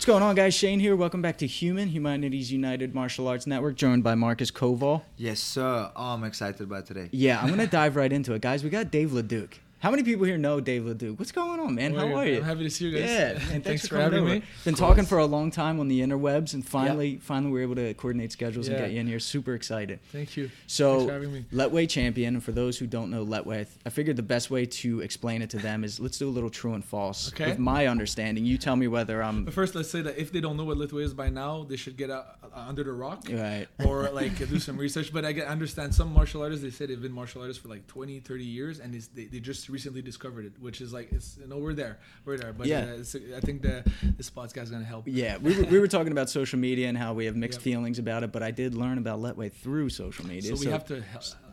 What's going on, guys? Shane here. Welcome back to Humanities United Martial Arts Network, joined by Marcus Koval. Yes, sir. Oh, I'm excited about today. Yeah, I'm going to dive right into it. Guys, we got Dave Leduc. How many people here know Dave Leduc? What's going on, man? How are you? I'm happy to see you guys. Yeah, and thanks for having me. Been talking for a long time on the interwebs, and finally we were able to coordinate schedules and get you in here. Super excited. Thank you. So, Lethwei champion, and for those who don't know Lethwei, I figured the best way to explain it to them is let's do a little true and false. Okay. With my understanding, you tell me whether I'm... But first, let's say that if they don't know what Lethwei is by now, they should get under the rock. Right. Or, like, do some research. But I understand some martial artists, they say they've been martial artists for, like, 20, 30 years, and they just recently discovered it, which is like, it's, you know, we're there, but yeah, I think this podcast is gonna help. Yeah, we were talking about social media and how we have mixed feelings about it, but I did learn about Lethwei through social media. So we have to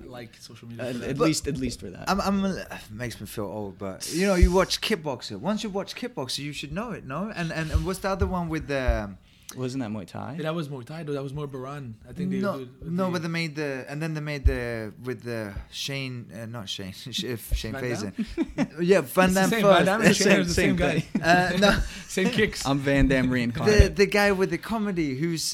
like social media at least for that. It makes me feel old, but you know, you watch Kickboxer. Once you watch Kickboxer, you should know it, no? And what's the other one with the? Wasn't that Muay Thai? Yeah, that was Muay Thai, though. That was more Baran. I think they... but they made the... And then they made the... With the Shane... not Shane. Shane Faison. Yeah, Van Damme first. Van Damme and Shane are the same guy. No. Same kicks. I'm Van Damme reincarnated. The guy with the comedy who's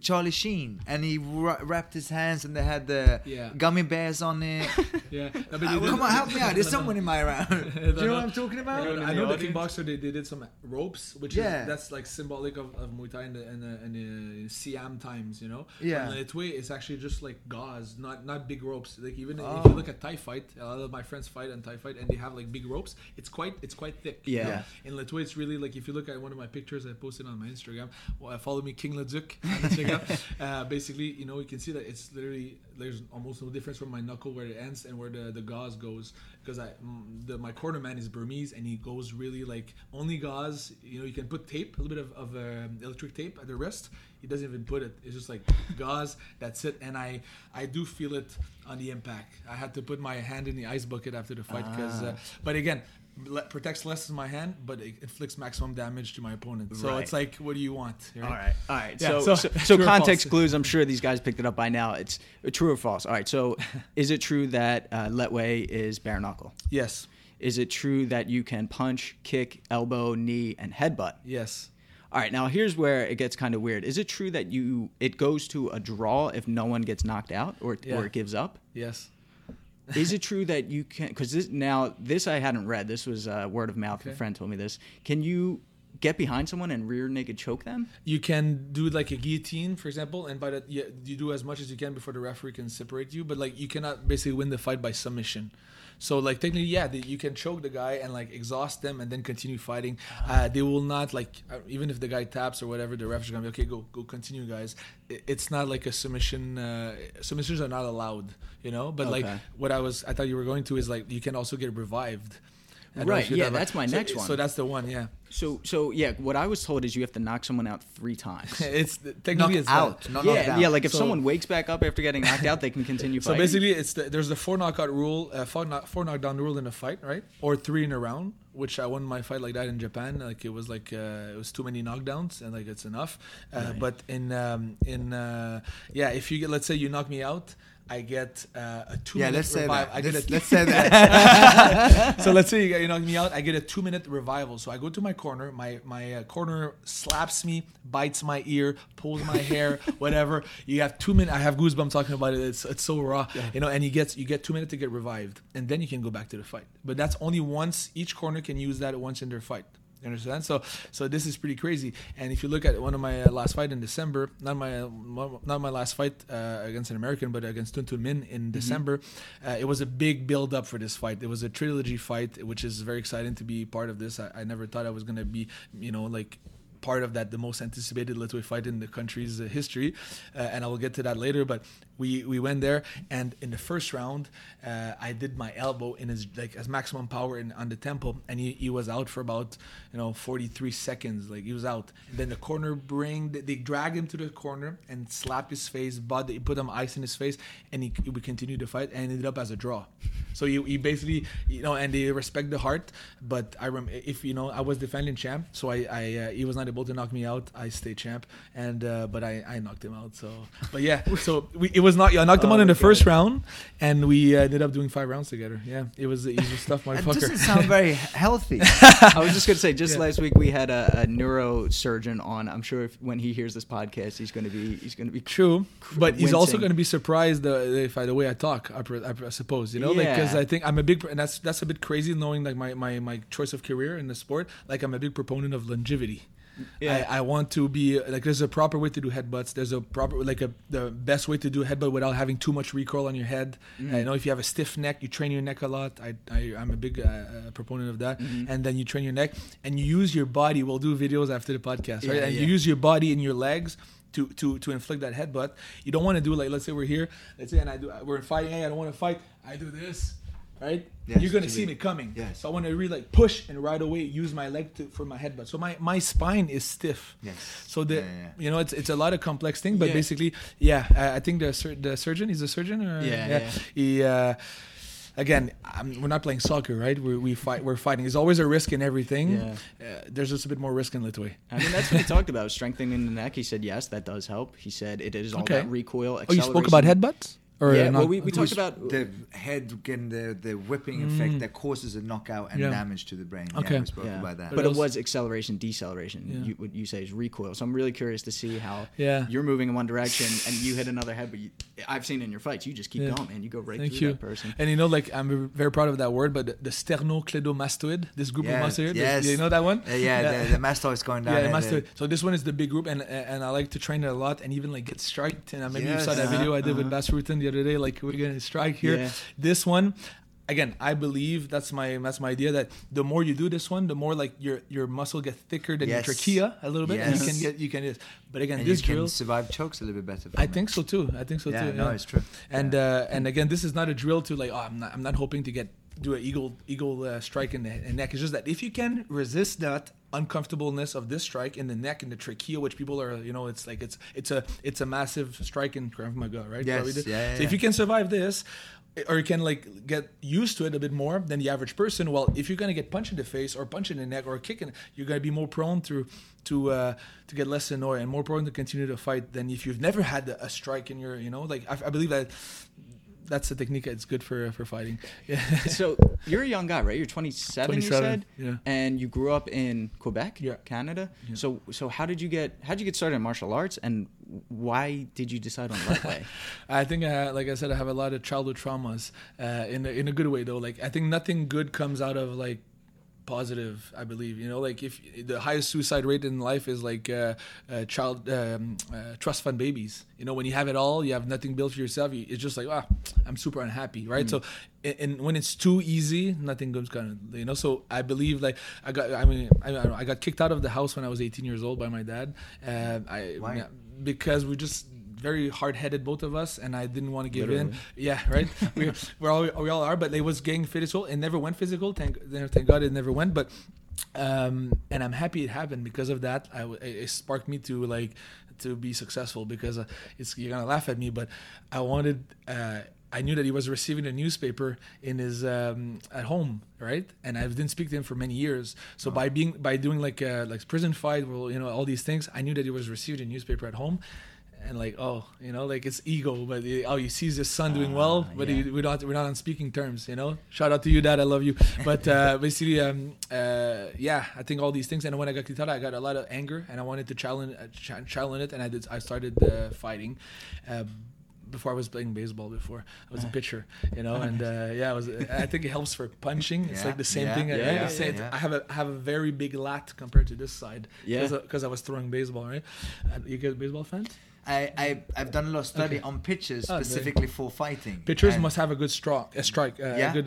Charlie Sheen. And he wrapped his hands and they had the gummy bears on it. Yeah. No, come on, help me out. There's someone in my round. Do you know what I'm talking about? I know the kickboxer, they did some ropes, which is... That's like symbolic of Muay Thai. In the Siam times, you know. Yeah. And Lethwei is actually just like gauze, not big ropes. Like even if you look at Thai fight, a lot of my friends fight on Thai fight, and they have like big ropes. It's quite thick. Yeah. You know? In Lethwei, it's really like, if you look at one of my pictures I posted on my Instagram. Follow me, King Ladzuk on Instagram. Basically, you know, you can see that it's literally, there's almost no difference from my knuckle where it ends and where the gauze goes, because my corner man is Burmese and he goes really like only gauze. You know, you can put tape, a little bit of electric tape at the wrist. He doesn't even put it. It's just like gauze. That's it. And I do feel it on the impact. I had to put my hand in the ice bucket after the fight because. But again, protects less in my hand, but it inflicts maximum damage to my opponent. So it's like, what do you want? Right? All right. Yeah, so context clues. I'm sure these guys picked it up by now. It's true or false. All right. So is it true that Lethwei is bare knuckle? Yes. Is it true that you can punch, kick, elbow, knee, and headbutt? Yes. All right, now here's where it gets kind of weird. Is it true that it goes to a draw if no one gets knocked out or it gives up? Yes. Is it true that you can, because this I hadn't read. This was word of mouth. Okay. A friend told me this. Can you get behind someone and rear naked choke them? You can do like a guillotine, for example, and by that you do as much as you can before the referee can separate you. But like you cannot basically win the fight by submission. So, like, technically, you can choke the guy and, like, exhaust them and then continue fighting. They will not, like, even if the guy taps or whatever, the refs are going to be, okay, go continue, guys. It's not like a submission. Submissions are not allowed, you know? But, like, what I thought you were going to is, like, you can also get revived. Right, yeah, that's my next one. So that's the one, yeah. So yeah, what I was told is you have to knock someone out 3 times. It's technically knock out. Yeah, like if someone wakes back up after getting knocked out, they can continue fighting. So basically, it's there's the 4 knockout rule, 4 knockdown rule in a fight, right? Or 3 in a round, which I won my fight like that in Japan. Like it was too many knockdowns, and like it's enough. Right. But if you get, let's say you knock me out. I get a 2-minute revival. Let's say that. So let's say you knock me out. I get a 2-minute revival. So I go to my corner. My corner slaps me, bites my ear, pulls my hair, whatever. You have 2 minutes. I have goosebumps talking about it. It's so raw, you know. And you get 2 minutes to get revived, and then you can go back to the fight. But that's only once. Each corner can use that once in their fight. You understand? So this is pretty crazy. And if you look at one of my last fight in December, not my last fight against an American, but against Tun Tun Min in December, it was a big build up for this fight. It was a trilogy fight, which is very exciting to be part of this. I never thought I was gonna be, you know, like part of that, the most anticipated Lethwei fight in the country's history, and I will get to that later. But we went there, and in the first round, I did my elbow in his like as maximum power on the temple, and he was out for about 43 seconds. Like he was out. And then the corner they dragged him to the corner and slapped his face, but he put them ice in his face, and we continued the fight and ended up as a draw. So he basically, and they respect the heart, but I was defending champ, so he was not not able to knock me out, I stay champ. And but I knocked him out. So, but yeah, so I knocked him out in the first round, and we ended up doing 5 rounds together. Yeah, it was the easy stuff, motherfucker. It doesn't sound very healthy. I was just gonna say, last week we had a neurosurgeon on. I'm sure when he hears this podcast, he's gonna be true, but wincing. He's also gonna be surprised by the way I talk. I suppose, you know, because I think I'm a big, and that's a bit crazy knowing like my choice of career in the sport. Like I'm a big proponent of longevity. Yeah. I want to be like, there's a proper way to do headbutts. There's a proper, the best way to do a headbutt without having too much recoil on your head. Mm-hmm. I know if you have a stiff neck, you train your neck a lot. I'm a big proponent of that. Mm-hmm. And then you train your neck and you use your body. We'll do videos after the podcast, right? You use your body and your legs to inflict that headbutt. You don't want to do like, let's say we're here, we're fighting. Hey, I don't want to fight. I do this. Right? Yes, you're going to see me coming. Yes. So I want to really like push and right away use my leg for my headbutt. So my spine is stiff. Yes. So you know, it's a lot of complex thing, but basically, I think the surgeon, he's a surgeon? Or, He, again, we're not playing soccer, right? We're fighting. There's always a risk in everything. Yeah. There's just a bit more risk in Lethwei. I mean, that's what he talked about, strengthening the neck. He said, yes, that does help. He said it is all about recoil, acceleration. Oh, you spoke about headbutts? Or we talked about the head and the whipping effect that causes a knockout and damage to the brain. Okay. Yeah, we spoke about that. But it was acceleration, deceleration. Yeah. What you say is recoil. So I'm really curious to see how you're moving in one direction and you hit another head. But I've seen in your fights, you just keep going, man. You go right through that person. And you know, like I'm very proud of that word, but the sternocleidomastoid, this group of mastoid. Yes. You know that one? The mastoid's going down. Yeah, the mastoid. So this one is the big group, and I like to train it a lot and even like get striked. And maybe you saw that video I did with Bas Rutten. The other day, like we're gonna strike here. Yeah. This one, again, I believe that's my idea that the more you do this one, the more like your muscle gets thicker than your trachea a little bit. And you can. But again, and this drill can survive chokes a little bit better. I think so too. No, it's true. And and again, this is not a drill to like I'm not hoping to do an eagle strike in the neck. It's just that if you can resist that uncomfortableness of this strike in the neck and the trachea, which people are, you know, it's like it's a massive strike in Krav Maga, right? Yes. So if you can survive this, or you can like get used to it a bit more than the average person, well, if you're gonna get punched in the face or punched in the neck or kicking, you're gonna be more prone to get less annoyed and more prone to continue to fight than if you've never had a strike in your, you know, like I believe that. That's a technique that's good for fighting. Yeah. So you're a young guy, right? You're 27, you said, and you grew up in Quebec, Canada. Yeah. So how'd you get started in martial arts, and why did you decide on Lethwei? I think, like I said, I have a lot of childhood traumas. In a good way though. Like I think nothing good comes out of like positive. I believe, you know, like if the highest suicide rate in life is like trust fund babies. You know, when you have it all, you have nothing built for yourself. It's just like, I'm super unhappy, right? Mm. So, and when it's too easy, nothing goes kind of, you know. So I believe, like I got kicked out of the house when I was 18 years old by my dad. Why? Because we just. Very hard-headed, both of us, and I didn't want to give in. Yeah, right. we all are, but it was getting physical. It never went physical. Thank God it never went. But and I'm happy it happened because of that. It sparked me to like to be successful because you're gonna laugh at me, but I wanted. I knew that he was receiving a newspaper in his at home, right? And I didn't speak to him for many years. So by doing like Prison Fight, well, you know, all these things, I knew that he was receiving a newspaper at home. And like, you know, like it's ego, but he sees his son doing well, but we're not on speaking terms, you know. Shout out to you, Dad, I love you. But basically, I think all these things. And when I got kicked out, I got a lot of anger, and I wanted to challenge it, and I started fighting. Before I was playing baseball, I was a pitcher, you know, and I think it helps for punching. It's like the same thing. I have a very big lat compared to this side because I was throwing baseball, right? You guys baseball fans? I've done a lot of study on pitchers specifically for fighting. Pitchers must have a good strike. A good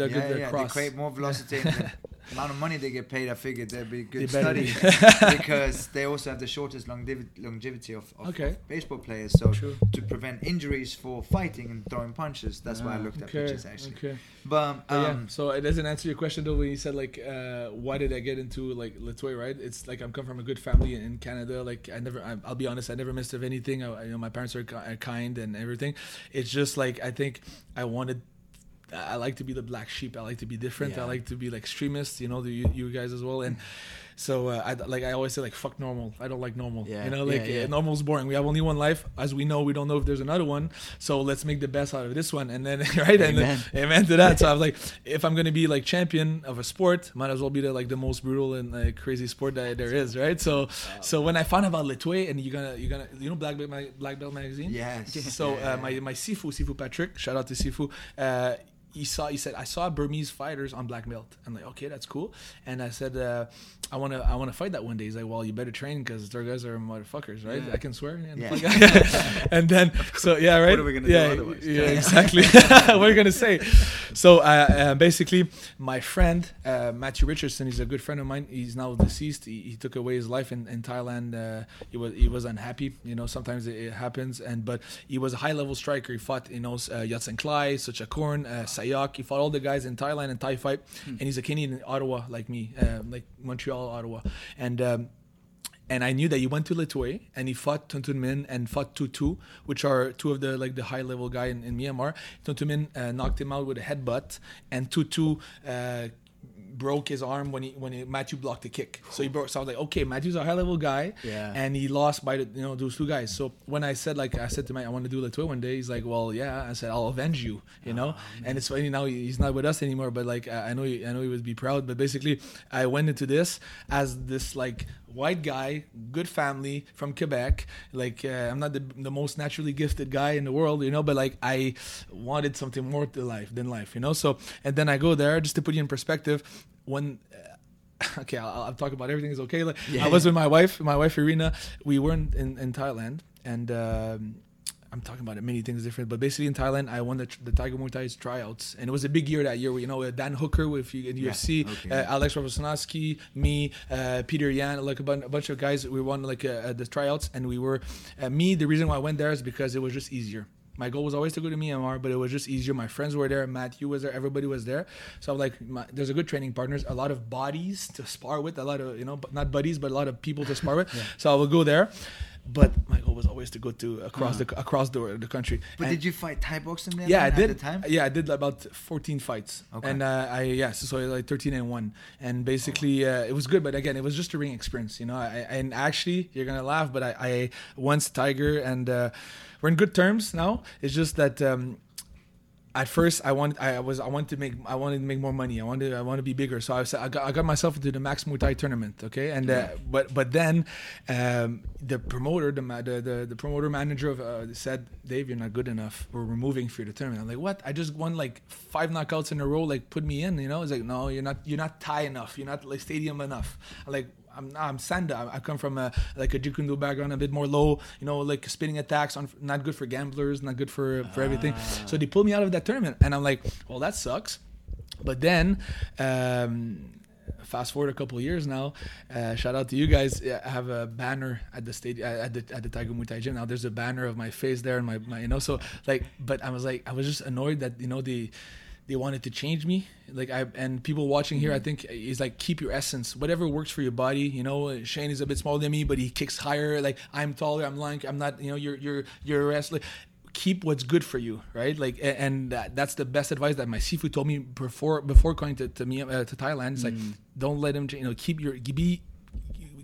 cross. They create more velocity. And the amount of money they get paid, I figured that'd be a good study because they also have the shortest longevity of baseball players. So to prevent injuries for fighting and throwing punches, that's why I looked at pitchers actually. Okay. But so it doesn't answer your question though when you said like why did I get into like Lethwei, right? It's like I'm come from a good family in Canada. Like I'll be honest, I never missed of anything. You know, my parents are kind and everything. It's just like I think I like to be the black sheep. I like to be different. I like to be like extremist, you know, you guys as well. And So I always say, like, fuck normal. I don't like normal. Yeah, you know, like, normal's boring. We have only one life. As we know, we don't know if there's another one. So let's make the best out of this one. And then, right? And then, amen to that. So I was like, if I'm going to be, like, champion of a sport, might as well be, the most brutal and crazy sport that there is, right? So so when I found out about Lethwei, and you're gonna, you know, Black Belt Magazine? Yes. So my Sifu Patrick, shout out to Sifu, he said, I saw Burmese fighters on Black Belt. I'm like, okay, that's cool. And I said, I want to fight that one day. He's like, well, you better train because their guys are motherfuckers, right? Yeah. I can swear. Yeah. And then, so yeah, right? What are we going to do otherwise? Yeah, exactly. What are you going to say? So basically, my friend, Matthew Richardson, he's a good friend of mine. He's now deceased. He took away his life in Thailand. He was unhappy. You know, sometimes it happens. But he was a high-level striker. He fought, you know, Yat-San-Klai, Suchakorn, he fought all the guys in Thailand and Thai fight, and he's a Canadian in Ottawa, like me, like Montreal, Ottawa, and I knew that he went to Lethwei and he fought Tun Tun Min and fought Tutu, which are two of the the high level guy in Myanmar. Tun Tun Min knocked him out with a headbutt, and Tutu broke his arm when Matthew blocked the kick. So he broke. So I was like, okay, Matthew's a high level guy, and he lost by those two guys. So when I said to Matt, I want to do Lethwei one day, he's like, well, yeah. I said, I'll avenge you, you know. And it's funny now he's not with us anymore, but I know he would be proud. But basically, I went into this as this white guy, good family from Quebec. I'm not the most naturally gifted guy in the world, but I wanted something more to life, you know. So, and then I go there, just to put you in perspective, when okay, I'll talk about everything is okay. I was with my wife Irina. We weren't in Thailand, and I'm talking about it, many things different, but basically in Thailand, I won the Tiger Muay Thai tryouts, and it was a big year that year. Dan Hooker with UFC, Alex Wawosanowski, me, Peter Yan, a bunch of guys. We won the tryouts, and we were the reason why I went there is because it was just easier. My goal was always to go to Myanmar, but it was just easier. My friends were there. Matthew was there. Everybody was there. So I was there's a good training partners, a lot of bodies to spar with, a lot of, not buddies, but a lot of people to spar with. So I would go there. But my goal was always to go to across the country. But did you fight Thai boxing then? Yeah, I did. At the time? Yeah, I did about 14 fights. Okay. And 13-1, and basically it was good. But again, it was just a ring experience, you know. And actually, you're gonna laugh, but I once Tiger and we're in good terms now. It's just that. At first, I wanted to make more money. I wanted to be bigger. So I got myself into the Max Muay Thai tournament. Okay, and but then the promoter manager of said, Dave, you're not good enough. We're removing for the tournament. I'm like, what? I just won 5 knockouts in a row. Put me in. You know, it's like, no, you're not Thai enough. You're not stadium enough. I'm Sanda. I come from a Jeet Kune Do background, a bit more low, spinning attacks, not good for gamblers, not good for everything. So they pulled me out of that tournament, and I'm like, well, that sucks. But then, fast forward a couple of years now, shout out to you guys. I have a banner at the stage at the Tiger Muay Thai gym. Now there's a banner of my face there and my. So but I was just annoyed that they wanted to change me. And people watching here, I think, is keep your essence. Whatever works for your body. You know, Shane is a bit smaller than me, but he kicks higher. I'm taller. I'm lank. I'm not. You're a wrestler. Keep what's good for you, right? And that's the best advice that my Sifu told me before going to Thailand. It's don't let him.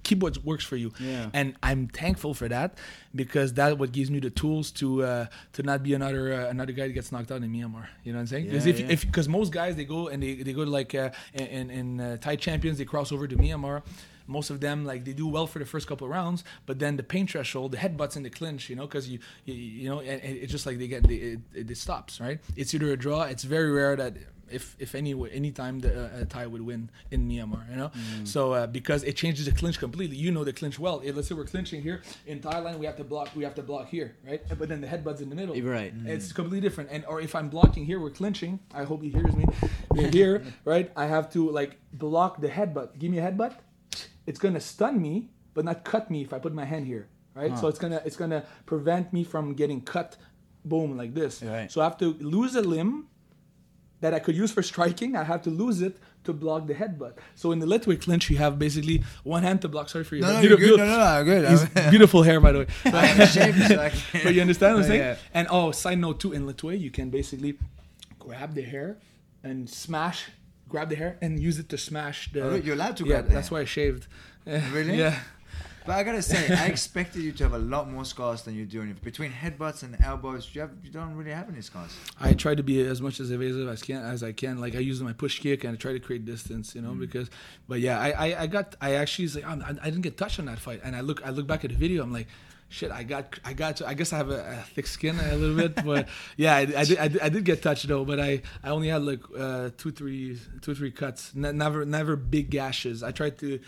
Keep what works for you, and I'm thankful for that, because that's what gives me the tools to not be another guy that gets knocked out in Myanmar. You know what I'm saying? Because most guys, they go and they go to Thai champions, they cross over to Myanmar. Most of them they do well for the first couple of rounds, but then the pain threshold, the headbutts in the clinch, because you know, and it's just it stops, right? It's either a draw. It's very rare that. If any time a Thai would win in Myanmar, So because it changes the clinch completely, the clinch well. Let's say we're clinching here in Thailand, we have to block here, right? But then the headbutt's in the middle, right? It's completely different. And or if I'm blocking here, we're clinching. I hope he hears me. We're here, right? I have to block the headbutt. Give me a headbutt. It's gonna stun me, but not cut me if I put my hand here, right? So it's gonna prevent me from getting cut. Boom, like this. Right. So I have to lose a limb that I could use for striking. I have to lose it to block the headbutt. So in the Lethwei clinch, you have basically one hand to block. Sorry for your hair. No, I'm good. Beautiful hair, by the way. I have shaved, so I can't. But you understand what I'm saying? Yeah. And side note too, in Lethwei, you can basically grab the hair and smash grab the hair and use it to smash the... Oh, you're allowed to grab the hair. That's why I shaved. Really? Yeah. But I gotta say, I expected you to have a lot more scars than you're doing. Between headbutts and elbows, you don't really have any scars. I try to be as much as evasive as I can. Like I use my push kick and I try to create distance, you know. Because, but yeah, I didn't get touched on that fight, and I look back at the video, I'm like, shit, I guess I have a thick skin a little bit, but yeah, I did get touched though, but I only had like two, three cuts, never big gashes. I tried to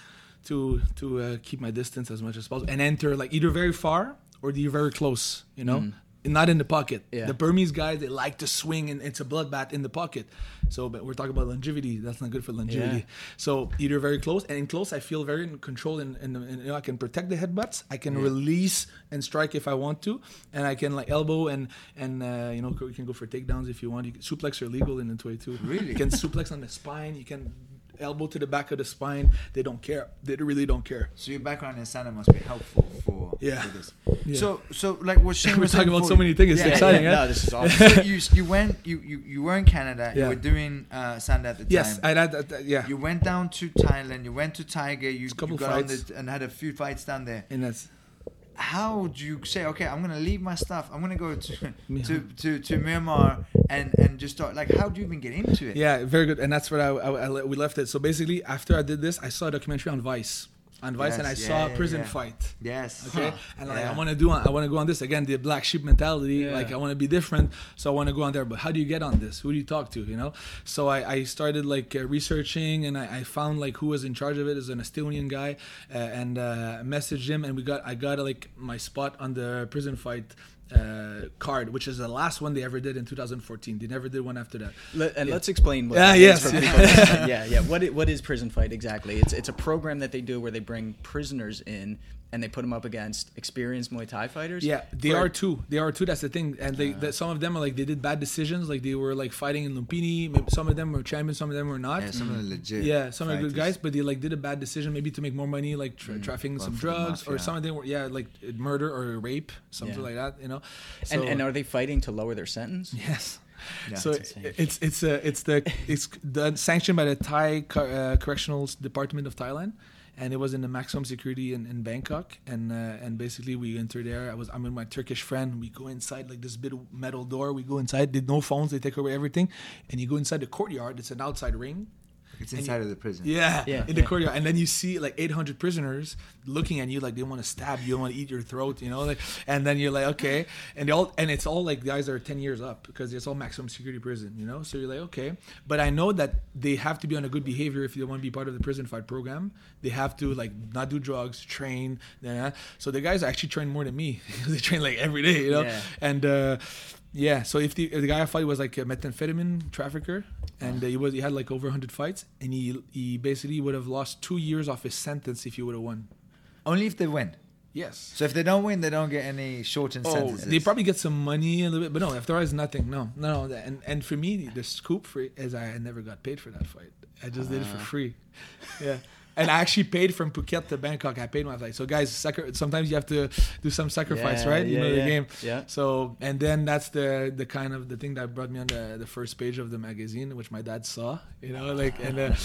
keep my distance as much as possible and enter like either very far or you're very close, you know, not in the pocket. Yeah. The Burmese guys, they like to swing and it's a bloodbath in the pocket. So, but we're talking about longevity. That's not good for longevity. Yeah. So either very close, and in close, I feel very in control and you know, I can protect the headbutts. I can release and strike if I want to, and I can like elbow and you know, you can go for takedowns if you want. You can, suplex are legal in the Lethwei too. Really? You can suplex on the spine. You can elbow to the back of the spine. They don't care. They really don't care. So your background in Sanda must be helpful for this. Yeah. So like what Shane was talking about, so many things. It's exciting. Yeah. No, this is awesome. So you were in Canada. Yeah. You were doing Sanda at the time. Yes, I had that. Yeah. You went down to Thailand. You went to Tiger. You got on this and had a few fights down there. And that's. How do you say, okay, I'm gonna leave my stuff, I'm gonna go to Myanmar and just start? Like, how do you even get into it? Yeah, very good. And that's where we left it. So basically, after I did this, I saw a documentary on Vice. And I saw Prison Fight. Yes. Okay. And like, I want to go on this again. The black sheep mentality. Yeah. Like I want to be different, so I want to go on there. But how do you get on this? Who do you talk to? You know. So I started like researching, and I found like who was in charge of it. Is an Estonian guy, and messaged him, and I got like my spot on the Prison Fight card, which is the last one they ever did in 2014. They never did one after that. Let's explain what what is Prison Fight exactly. It's a program that they do where they bring prisoners in and they put them up against experienced Muay Thai fighters. Yeah, they are too. That's the thing. And some of them are like, they did bad decisions. Like they were like fighting in Lumpini. Maybe some of them were champions, some of them were not. Yeah, some of them legit. Yeah, some fighters are good guys, but they like did a bad decision, maybe to make more money, like trafficking some drugs, or some of them were like murder or rape, something like that. You know. So, and are they fighting to lower their sentence? Yes. Yeah, so it's sanctioned by the Thai Correctional Department of Thailand. And it was in the maximum security in Bangkok, and basically we enter there. I'm with my Turkish friend. We go inside like this big metal door. We go inside. There's no phones. They take away everything, and you go inside the courtyard. It's an outside ring. It's inside of the prison. Yeah, in the courtyard. And then you see like 800 prisoners looking at you like they want to stab you, want to eat your throat, you know. Like, and then you're like, okay. And it's all like guys that are 10 years up because it's all maximum security prison, you know. So you're like, okay. But I know that they have to be on a good behavior if they want to be part of the Prison Fight program. They have to like not do drugs, train. So the guys actually train more than me. They train like every day, you know. Yeah. And so if the guy I fought was like a methamphetamine trafficker, and he had like over 100 fights, and he basically would have lost 2 years off his sentence if he would have won. Only if they win. Yes. So if they don't win, they don't get any shortened sentences. They probably get some money a little bit, but no, afterwards nothing. No. And for me, the scoop for it is I never got paid for that fight. I just did it for free. Yeah. And I actually paid from Phuket to Bangkok. I paid my flight. So guys, sometimes you have to do some sacrifice, right? The game. Yeah. So, and then that's the kind of the thing that brought me on the first page of the magazine, which my dad saw, you know, like, and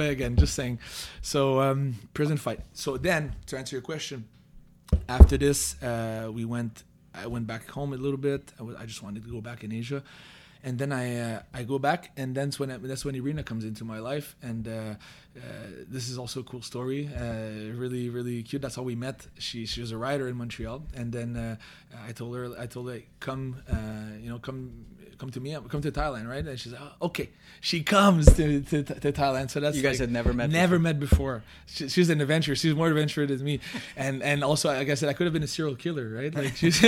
again, just saying. So Prison Fight. So then to answer your question, after this, I went back home a little bit. I just wanted to go back in Asia. And then I go back, and that's when Irina comes into my life, and this is also a cool story, really really cute. That's how we met. She was a writer in Montreal, and then I told her come to Thailand, right? And she's like, oh, okay. She comes to Thailand, so that's you guys like, had never met before. She's an adventurer. She's more adventurous than me, and also like I said, I could have been a serial killer, right? Like she's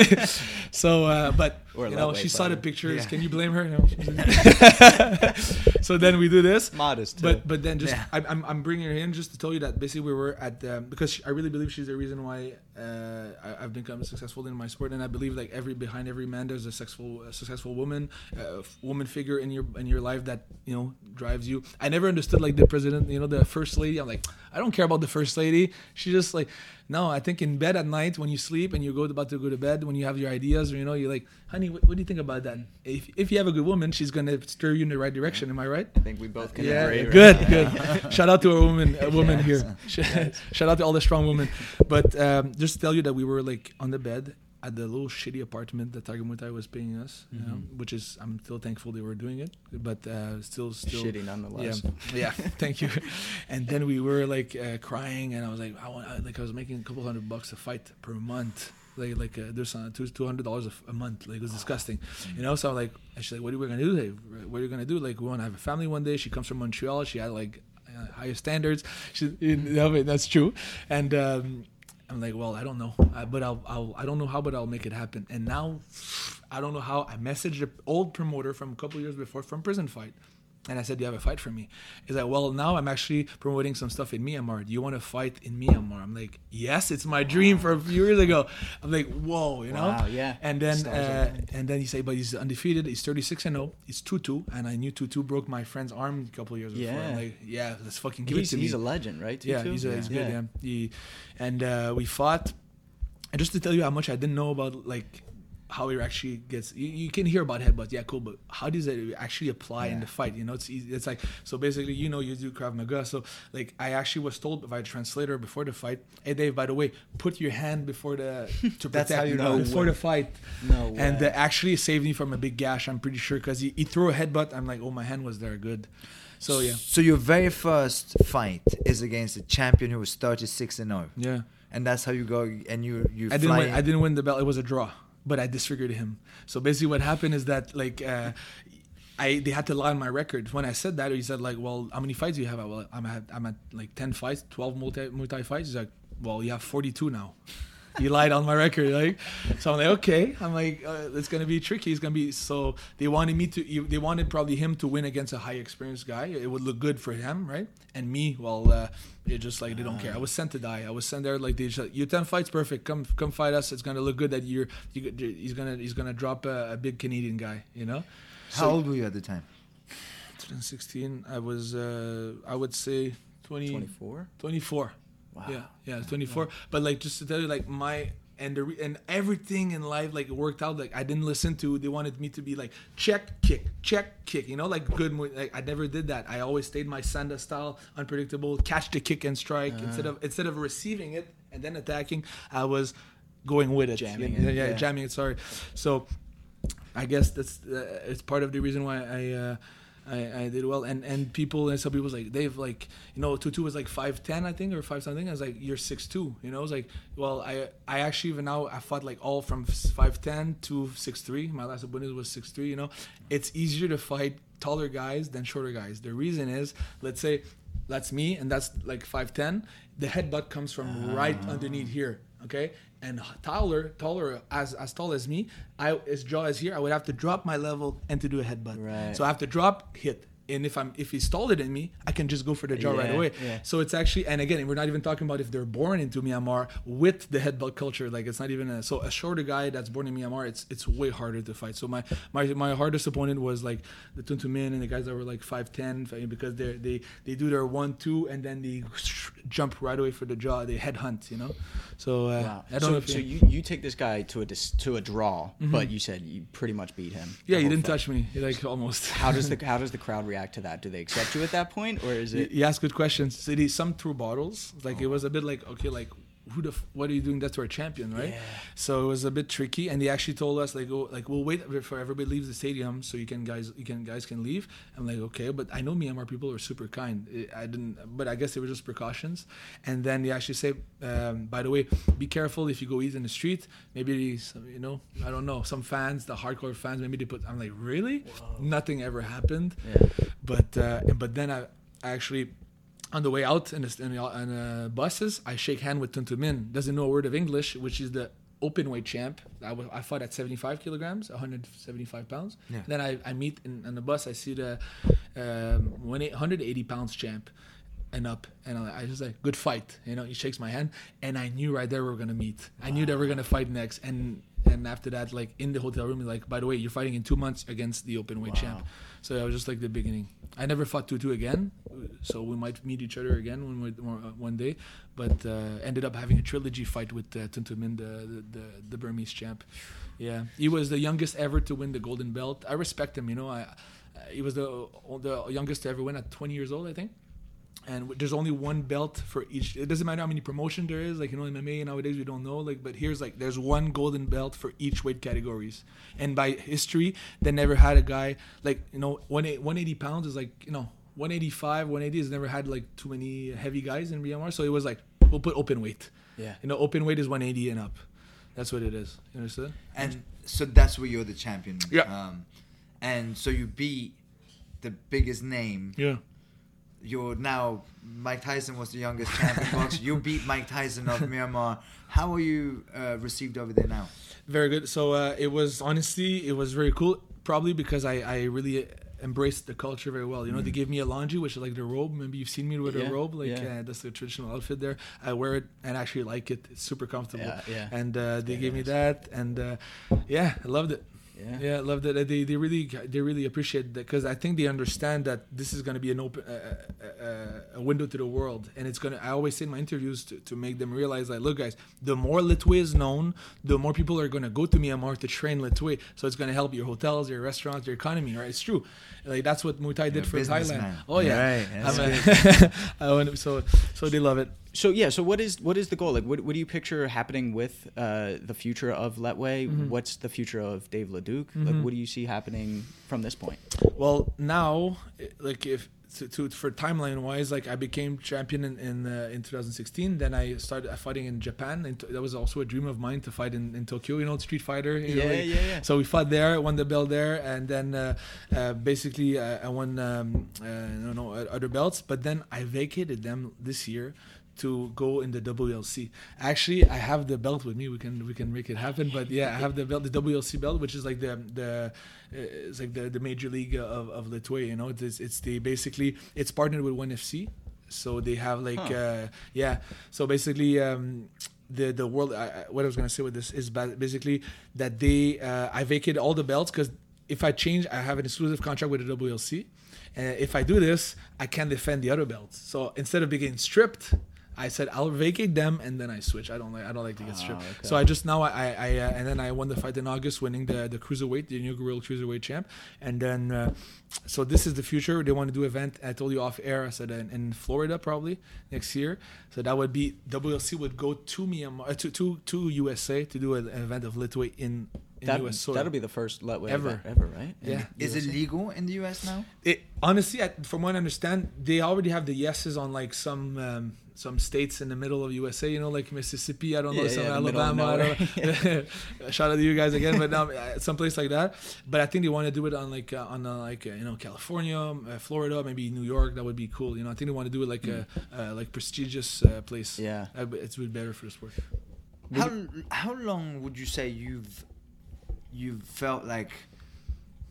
so but or you know she saw the pictures. Yeah. Can you blame her? So then we do this modest, but then just I'm bringing her in just to tell you that basically we were at because I really believe she's the reason why I've become successful in my sport, and I believe like behind every man there's a successful woman figure in your life that you know drives you. I never understood like the president, you know, the first lady. I'm like, I don't care about the first lady. She just like No, I think in bed at night when you sleep and you go about to go to bed, when you have your ideas, or, you know, you're like, honey, what do you think about that? If you have a good woman, she's going to steer you in the right direction. Am I right? I think we both can agree. Good. Shout out to a woman here. Yes. Shout out to all the strong women. But just to tell you that we were like on the bed at the little shitty apartment that Tiger Muay Thai was paying us, you know, which is, I'm still thankful they were doing it, but still shitty nonetheless. Yeah, thank you. And then we were like crying, and I was like, I was making a couple $100 a fight per month, like there's $200 a month, like it was disgusting, you know. So I'm like, she's like, what are we gonna do today? What are you gonna do? Like, we want to have a family one day. She comes from Montreal. She had like higher standards. That's true, and. I'm like, well, I don't know, but I don't know how, but I'll make it happen. And now, I don't know how. I messaged an old promoter from a couple of years before from Prison Fight, and I said, "You have a fight for me." He's like, "Well, now I'm actually promoting some stuff in Myanmar. Do you want to fight in Myanmar?" I'm like, "Yes, it's my dream from a few years ago." I'm like, "Whoa, you know?" Wow, yeah. And then, he said, "But he's undefeated. He's 36-0. It's Tutu, and I knew Tutu broke my friend's arm a couple of years before." I'm like, "Yeah, let's fucking give it to me." He's a legend, right? Tutu? Yeah, he's good. Yeah. We fought, and just to tell you how much I didn't know about how it actually gets, you can hear about headbutts, yeah, cool, but how does it actually apply in the fight? You know, it's easy. It's like, so basically, you know, you do Krav Maga. So like, I actually was told by a translator before the fight, "Hey Dave, by the way, put your hand before the to protect before the fight." No, and actually saved me from a big gash. I'm pretty sure because he threw a headbutt. I'm like, oh, my hand was there, good. So yeah. So your very first fight is against a champion who was 36-0. Yeah, and that's how you go and you. I didn't win the belt. It was a draw. But I disfigured him. So basically what happened is that they had to lie on my record. When I said that, he said like, "Well, how many fights do you have?" Well, I'm at like 10 fights, 12 Muay Thai fights. He's like, "Well, you have 42 now." You lied on my record, like. So I'm like, okay. I'm like, it's gonna be tricky. It's gonna be so. They wanted probably him to win against a high experienced guy. It would look good for him, right? And me, well, it just like they don't care. I was sent to die. I was sent there like they just like, "Your 10 fights perfect. Come fight us. It's gonna look good that he's gonna drop a big Canadian guy, you know." How old were you at the time? 2016. I was I would say 24. 24. Wow. Yeah, 24. Yeah. But like, just to tell you, like and everything in life like worked out. Like I didn't listen to. They wanted me to be like check kick. You know, like good. Like I never did that. I always stayed my Sanda style, unpredictable, catch the kick and strike instead of receiving it and then attacking. I was going with it, jamming it. Sorry. So I guess that's it's part of the reason why I did well, and people, and some people was like, "Dave, like, you know, Tutu was like 5'10", I think, or 5'something. I was like, "You're 6'2", you know. I was like, well, I actually even now I fought like all from 5'10" to 6'3". My last opponent was 6'3", you know. It's easier to fight taller guys than shorter guys. The reason is, let's say, that's me, and that's like 5'10". The headbutt comes from right underneath here, okay. And taller, as tall as me, his jaw is here. I would have to drop my level and to do a headbutt. Right. So I have to drop, hit, and if he's taller than me, I can just go for the jaw right away. Yeah. So it's actually, and again, we're not even talking about if they're born into Myanmar with the headbutt culture. Like it's not even so a shorter guy that's born in Myanmar. It's way harder to fight. So my hardest opponent was like the Tun Tun Min and the guys that were like 5'10", because they do their 1-2 and then they jump right away for the jaw. They headhunt, you know. So you take this guy to a draw, but you said you pretty much beat him. Yeah, you didn't touch me. Like almost. How does the crowd react to that? Do they accept you at that point, or is it? You ask good questions. So some threw bottles. Like it was a bit like, okay, like what are you doing that to our champion, right? Yeah. So it was a bit tricky, and they actually told us like, "Oh, like we'll wait for everybody leaves the stadium so you guys can leave." I'm like, okay, but I know Myanmar people are super kind. I guess they were just precautions. And then they actually say, "By the way, be careful if you go eat in the street. Maybe you know, I don't know, some fans, the hardcore fans, maybe they put." I'm like, really? Whoa. Nothing ever happened. Yeah. But then I actually. On the way out in buses, I shake hand with Tun Tun Min. Doesn't know a word of English, which is the open weight champ. I fought at 75 kilograms, 175 pounds. Yeah. Then I meet on the bus. I see the 180 pounds champ and up. And I just like, "Good fight." You know, he shakes my hand. And I knew right there we were going to meet. Wow. I knew that we were going to fight next. And then after that, like in the hotel room, like, by the way, you're fighting in 2 months against the open weight champ. So that was just like the beginning. I never fought Tutu again, so we might meet each other again one day. But ended up having a trilogy fight with Tun Tun Min, the Burmese champ. Yeah, he was the youngest ever to win the golden belt. I respect him, you know. He was the youngest to ever win at 20 years old, I think. And there's only one belt for each. It doesn't matter how many promotion there is. Like, you know, MMA nowadays, we don't know. Like, but here's like, there's one golden belt for each weight categories. And by history, they never had a guy like, you know, 180 pounds is like, you know, 185, 180 has never had like too many heavy guys in BMR. So it was like, we'll put open weight. Yeah. You know, open weight is 180 and up. That's what it is. You understand? And so that's where you're the champion. Yeah. And so you beat the biggest name. Yeah. You're now, Mike Tyson was the youngest champion boxer. You beat Mike Tyson of Myanmar. How are you received over there now? Very good. So it was, honestly, it was very cool. Probably because I really embraced the culture very well. You know, they gave me a longi, which is like the robe. Maybe you've seen me with a robe. Like, that's the traditional outfit there. I wear it and actually like it. It's super comfortable. Yeah. And they gave me that. And I loved it. Yeah, I loved it. They really appreciate that, because I think they understand that this is going to be an open a window to the world, and it's going to. I always say in my interviews to make them realize, like, look, guys, the more Lethwei is known, the more people are going to go to Myanmar to train Lethwei. So it's going to help your hotels, your restaurants, your economy. Right? It's true. Like, that's what Muay Thai did for Thailand. Man. Oh yeah, right. So they love it. So yeah, so what is the goal? Like, what do you picture happening with the future of Lethwei? Mm-hmm. What's the future of Dave Leduc? Mm-hmm. Like, what do you see happening from this point? Well, now, like, if for timeline wise, like, I became champion in 2016. Then I started fighting in Japan, and that was also a dream of mine to fight in Tokyo. You know, Street Fighter. Yeah. So we fought there, won the belt there, and then basically I won other belts. But then I vacated them this year to go in the WLC. Actually, I have the belt with me. We can make it happen. But yeah, I have the belt, the WLC belt, which is like the major league of Lethwei. You know, it's partnered with ONE FC, so they have like So basically, the world. What I was gonna say with this is basically that they I vacated all the belts, because if I change, I have an exclusive contract with the WLC. If I do this, I can't defend the other belts. So instead of being stripped, I said I'll vacate them and then I switch. I don't like to get stripped. Okay. So I just now I and then I won the fight in August, winning the cruiserweight, the inaugural cruiserweight champ. And then so this is the future. They want to do event. I told you off air. I said in Florida probably next year. So that would be WLC would go to Myanmar to USA to do an event of Lethwei in US soil. That'll be the first Lethwei ever, right? Yeah. Is it legal in the US now? From what I understand, they already have the yeses on like some states in the middle of USA, you know, like Mississippi, Alabama. Shout out to you guys again, but now some place like that. But I think they want to do it on like California, Florida, maybe New York. That would be cool, you know. I think they want to do it like a prestigious place. Yeah, it's been better for the sport. How long would you say you've felt like,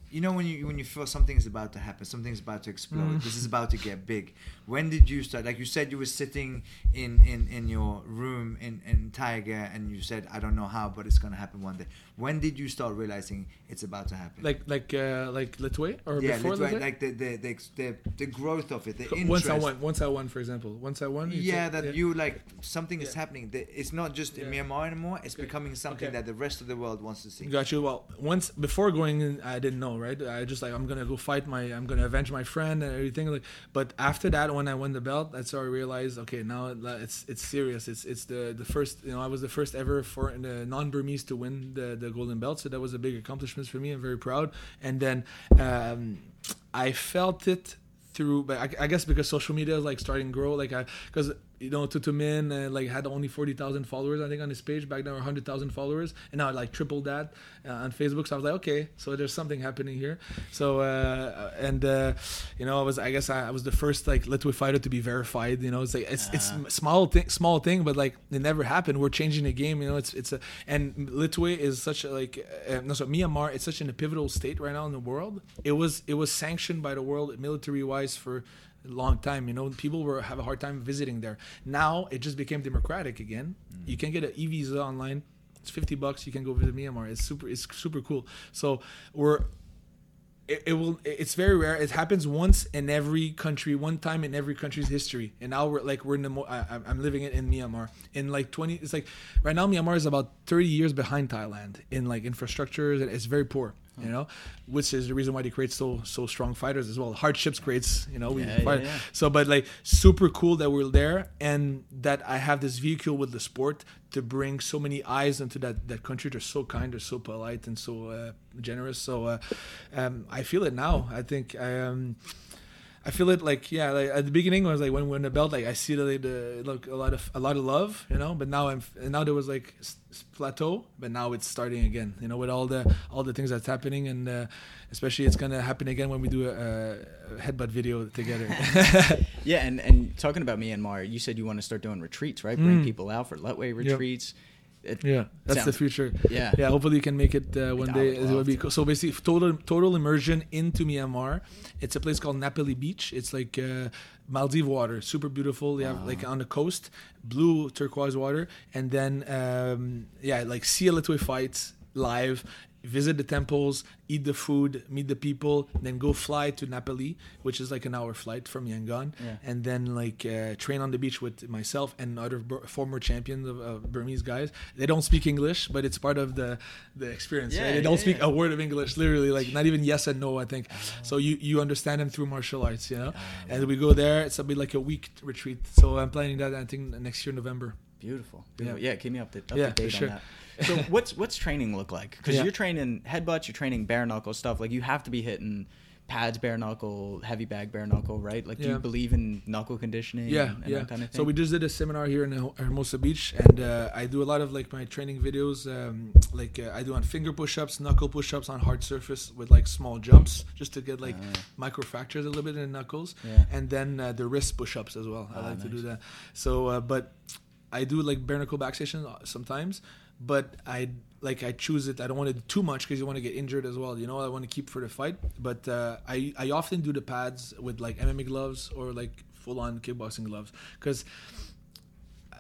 you know, when you feel something's about to happen, something's about to explode, this is about to get big? When did you start? Like you said, you were sitting in your room in Tiger, and you said, I don't know how, but it's gonna happen one day. When did you start realizing it's about to happen? Like Lethwei or before Lethwei? Like the growth of it, the interest. Once I won, for example. You like something is happening. It's not just in Myanmar anymore. It's becoming something that the rest of the world wants to see. Got you. Well, once before going in, I didn't know. Right, I just like I'm gonna avenge my friend and everything. Like, but after that, when I won the belt, that's how I realized. Okay, now it's serious. It's the first. You know, I was the first ever non-Burmese to win the golden belt. So that was a big accomplishment for me. I'm very proud. And then I felt it through. But I guess because social media is like starting to grow. You know, Tun Min like had only 40,000 followers, I think, on his page back then, or 100,000 followers, and now I like tripled that on Facebook. So I was like, okay, so there's something happening here. So you know, I was the first like Lethwei fighter to be verified. You know, it's like it's small thing, but like it never happened. We're changing the game. You know, and Lethwei is such a Myanmar. It's such in a pivotal state right now in the world. It was sanctioned by the world military wise for long time, you know. People have a hard time visiting there. Now it just became democratic again. You can get an e-visa online. It's $50. You can go visit Myanmar. It's super cool. So it's very rare. It happens once in every country, one time in every country's history. And now I'm living it in Myanmar. It's like right now Myanmar is about 30 years behind Thailand in like infrastructure. It's very poor. You know, which is the reason why they create so strong fighters as well. Hardships creates, you know, So, but like super cool that we're there and that I have this vehicle with the sport to bring so many eyes into that country. They're so kind, they're so polite and so generous. So I feel it now. I think I feel it like at the beginning I was like when we're in the belt, like I see a lot of love, you know, but now there was like plateau, but now it's starting again, you know, with all the things that's happening and especially it's going to happen again when we do a headbutt video together. Yeah. And talking about Myanmar, you said you want to start doing retreats, right? Bring people out for Lethwei retreats. Yep. That's the future. Yeah. Hopefully you can make it one day. It would be cool. So basically, total immersion into Myanmar. It's a place called Ngapali Beach. It's like Maldives water, super beautiful. They have like on the coast, blue turquoise water, and then like see a Lethwei fights live. Visit the temples, eat the food, meet the people, then go fly to Ngapali, which is like an hour flight from Yangon, and then like train on the beach with myself and other former champions of Burmese guys. They don't speak English, but it's part of the experience. Yeah, right? They don't speak a word of English, literally, like not even yes and no, I think. So you understand them through martial arts, you know. And we go there. It's a bit like a week retreat. So I'm planning that, I think, next year in November. Beautiful. Yeah, keep me up to date on that. So what's training look like? Because you're training headbutts, you're training bare knuckle stuff. Like you have to be hitting pads, bare knuckle, heavy bag, bare knuckle, right? Like do you believe in knuckle conditioning? And that kind of thing. So we just did a seminar here in Hermosa Beach, and I do a lot of like my training videos. I do on finger push-ups, knuckle push-ups on hard surface with like small jumps, just to get like micro fractures a little bit in the knuckles, and then the wrist push-ups as well. I like to do that. So, but I do like bare knuckle back sessions sometimes. But I choose it. I don't want to do too much because you want to get injured as well. You know, I want to keep for the fight. But I often do the pads with like MMA gloves or like full on kickboxing gloves because.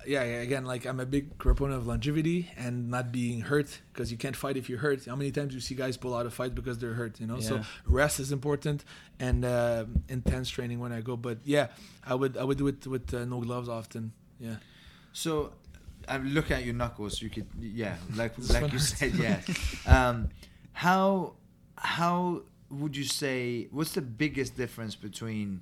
Yeah, again, like I'm a big proponent of longevity and not being hurt because you can't fight if you're hurt. How many times you see guys pull out a fight because they're hurt, you know? Yeah. So rest is important and intense training when I go. But yeah, I would do it with no gloves often. Yeah. So. I'm looking at your knuckles. You could, like you said, yeah. How would you say? What's the biggest difference between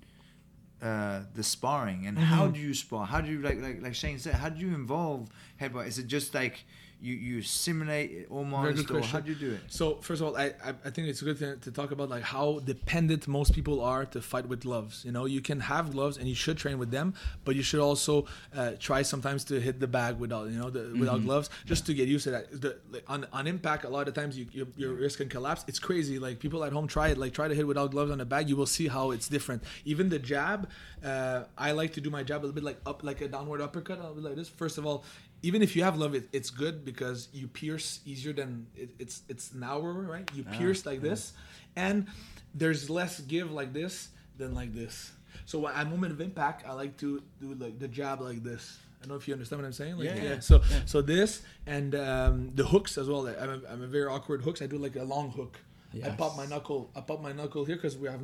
the sparring and how do you spar? How do you like Shane said? How do you involve headbutt? Is it just like you simulate it almost, or how do you do it? So first of all, I think it's good to talk about like how dependent most people are to fight with gloves. You know, you can have gloves and you should train with them, but you should also try sometimes to hit the bag without gloves, just to get used to that. On impact, a lot of times your wrist can collapse. It's crazy. Like people at home try to hit without gloves on the bag. You will see how it's different. Even the jab, I like to do my jab a little bit like up, like a downward uppercut. I'll be like this. First of all, even if you have love, it's good because you pierce easier than it's narrow, right? You pierce like this, and there's less give like this than like this. So at moment of impact, I like to do like the jab like this. I don't know if you understand what I'm saying. So this and the hooks as well. I'm a very awkward hooks. I do like a long hook. Yes. I pop my knuckle here because we have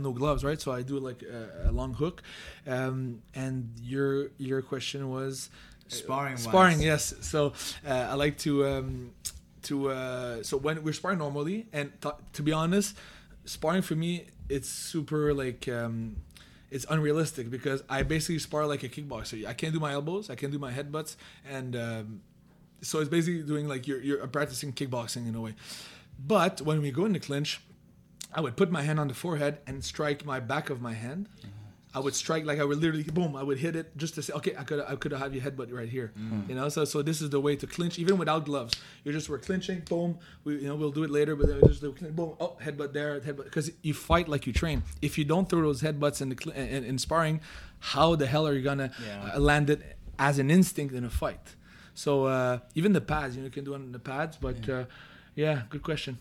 no gloves, right? So I do like a long hook. And your question was. Sparring, yes. So I like to so when we're sparring normally, and to be honest, sparring for me it's super like it's unrealistic because I basically spar like a kickboxer. I can't do my elbows, I can't do my headbutts, and so it's basically doing like you're practicing kickboxing in a way. But when we go in the clinch, I would put my hand on the forehead and strike my back of my hand. I would strike like I would literally boom. I would hit it just to say, okay, I could have your headbutt right here, you know. So this is the way to clinch even without gloves. We're clinching, boom. We'll do it later, but then we just boom. Oh, headbutt there, headbutt. Because you fight like you train. If you don't throw those headbutts in sparring, how the hell are you gonna land it as an instinct in a fight? So even the pads, you can do it on the pads, but. Yeah, good question.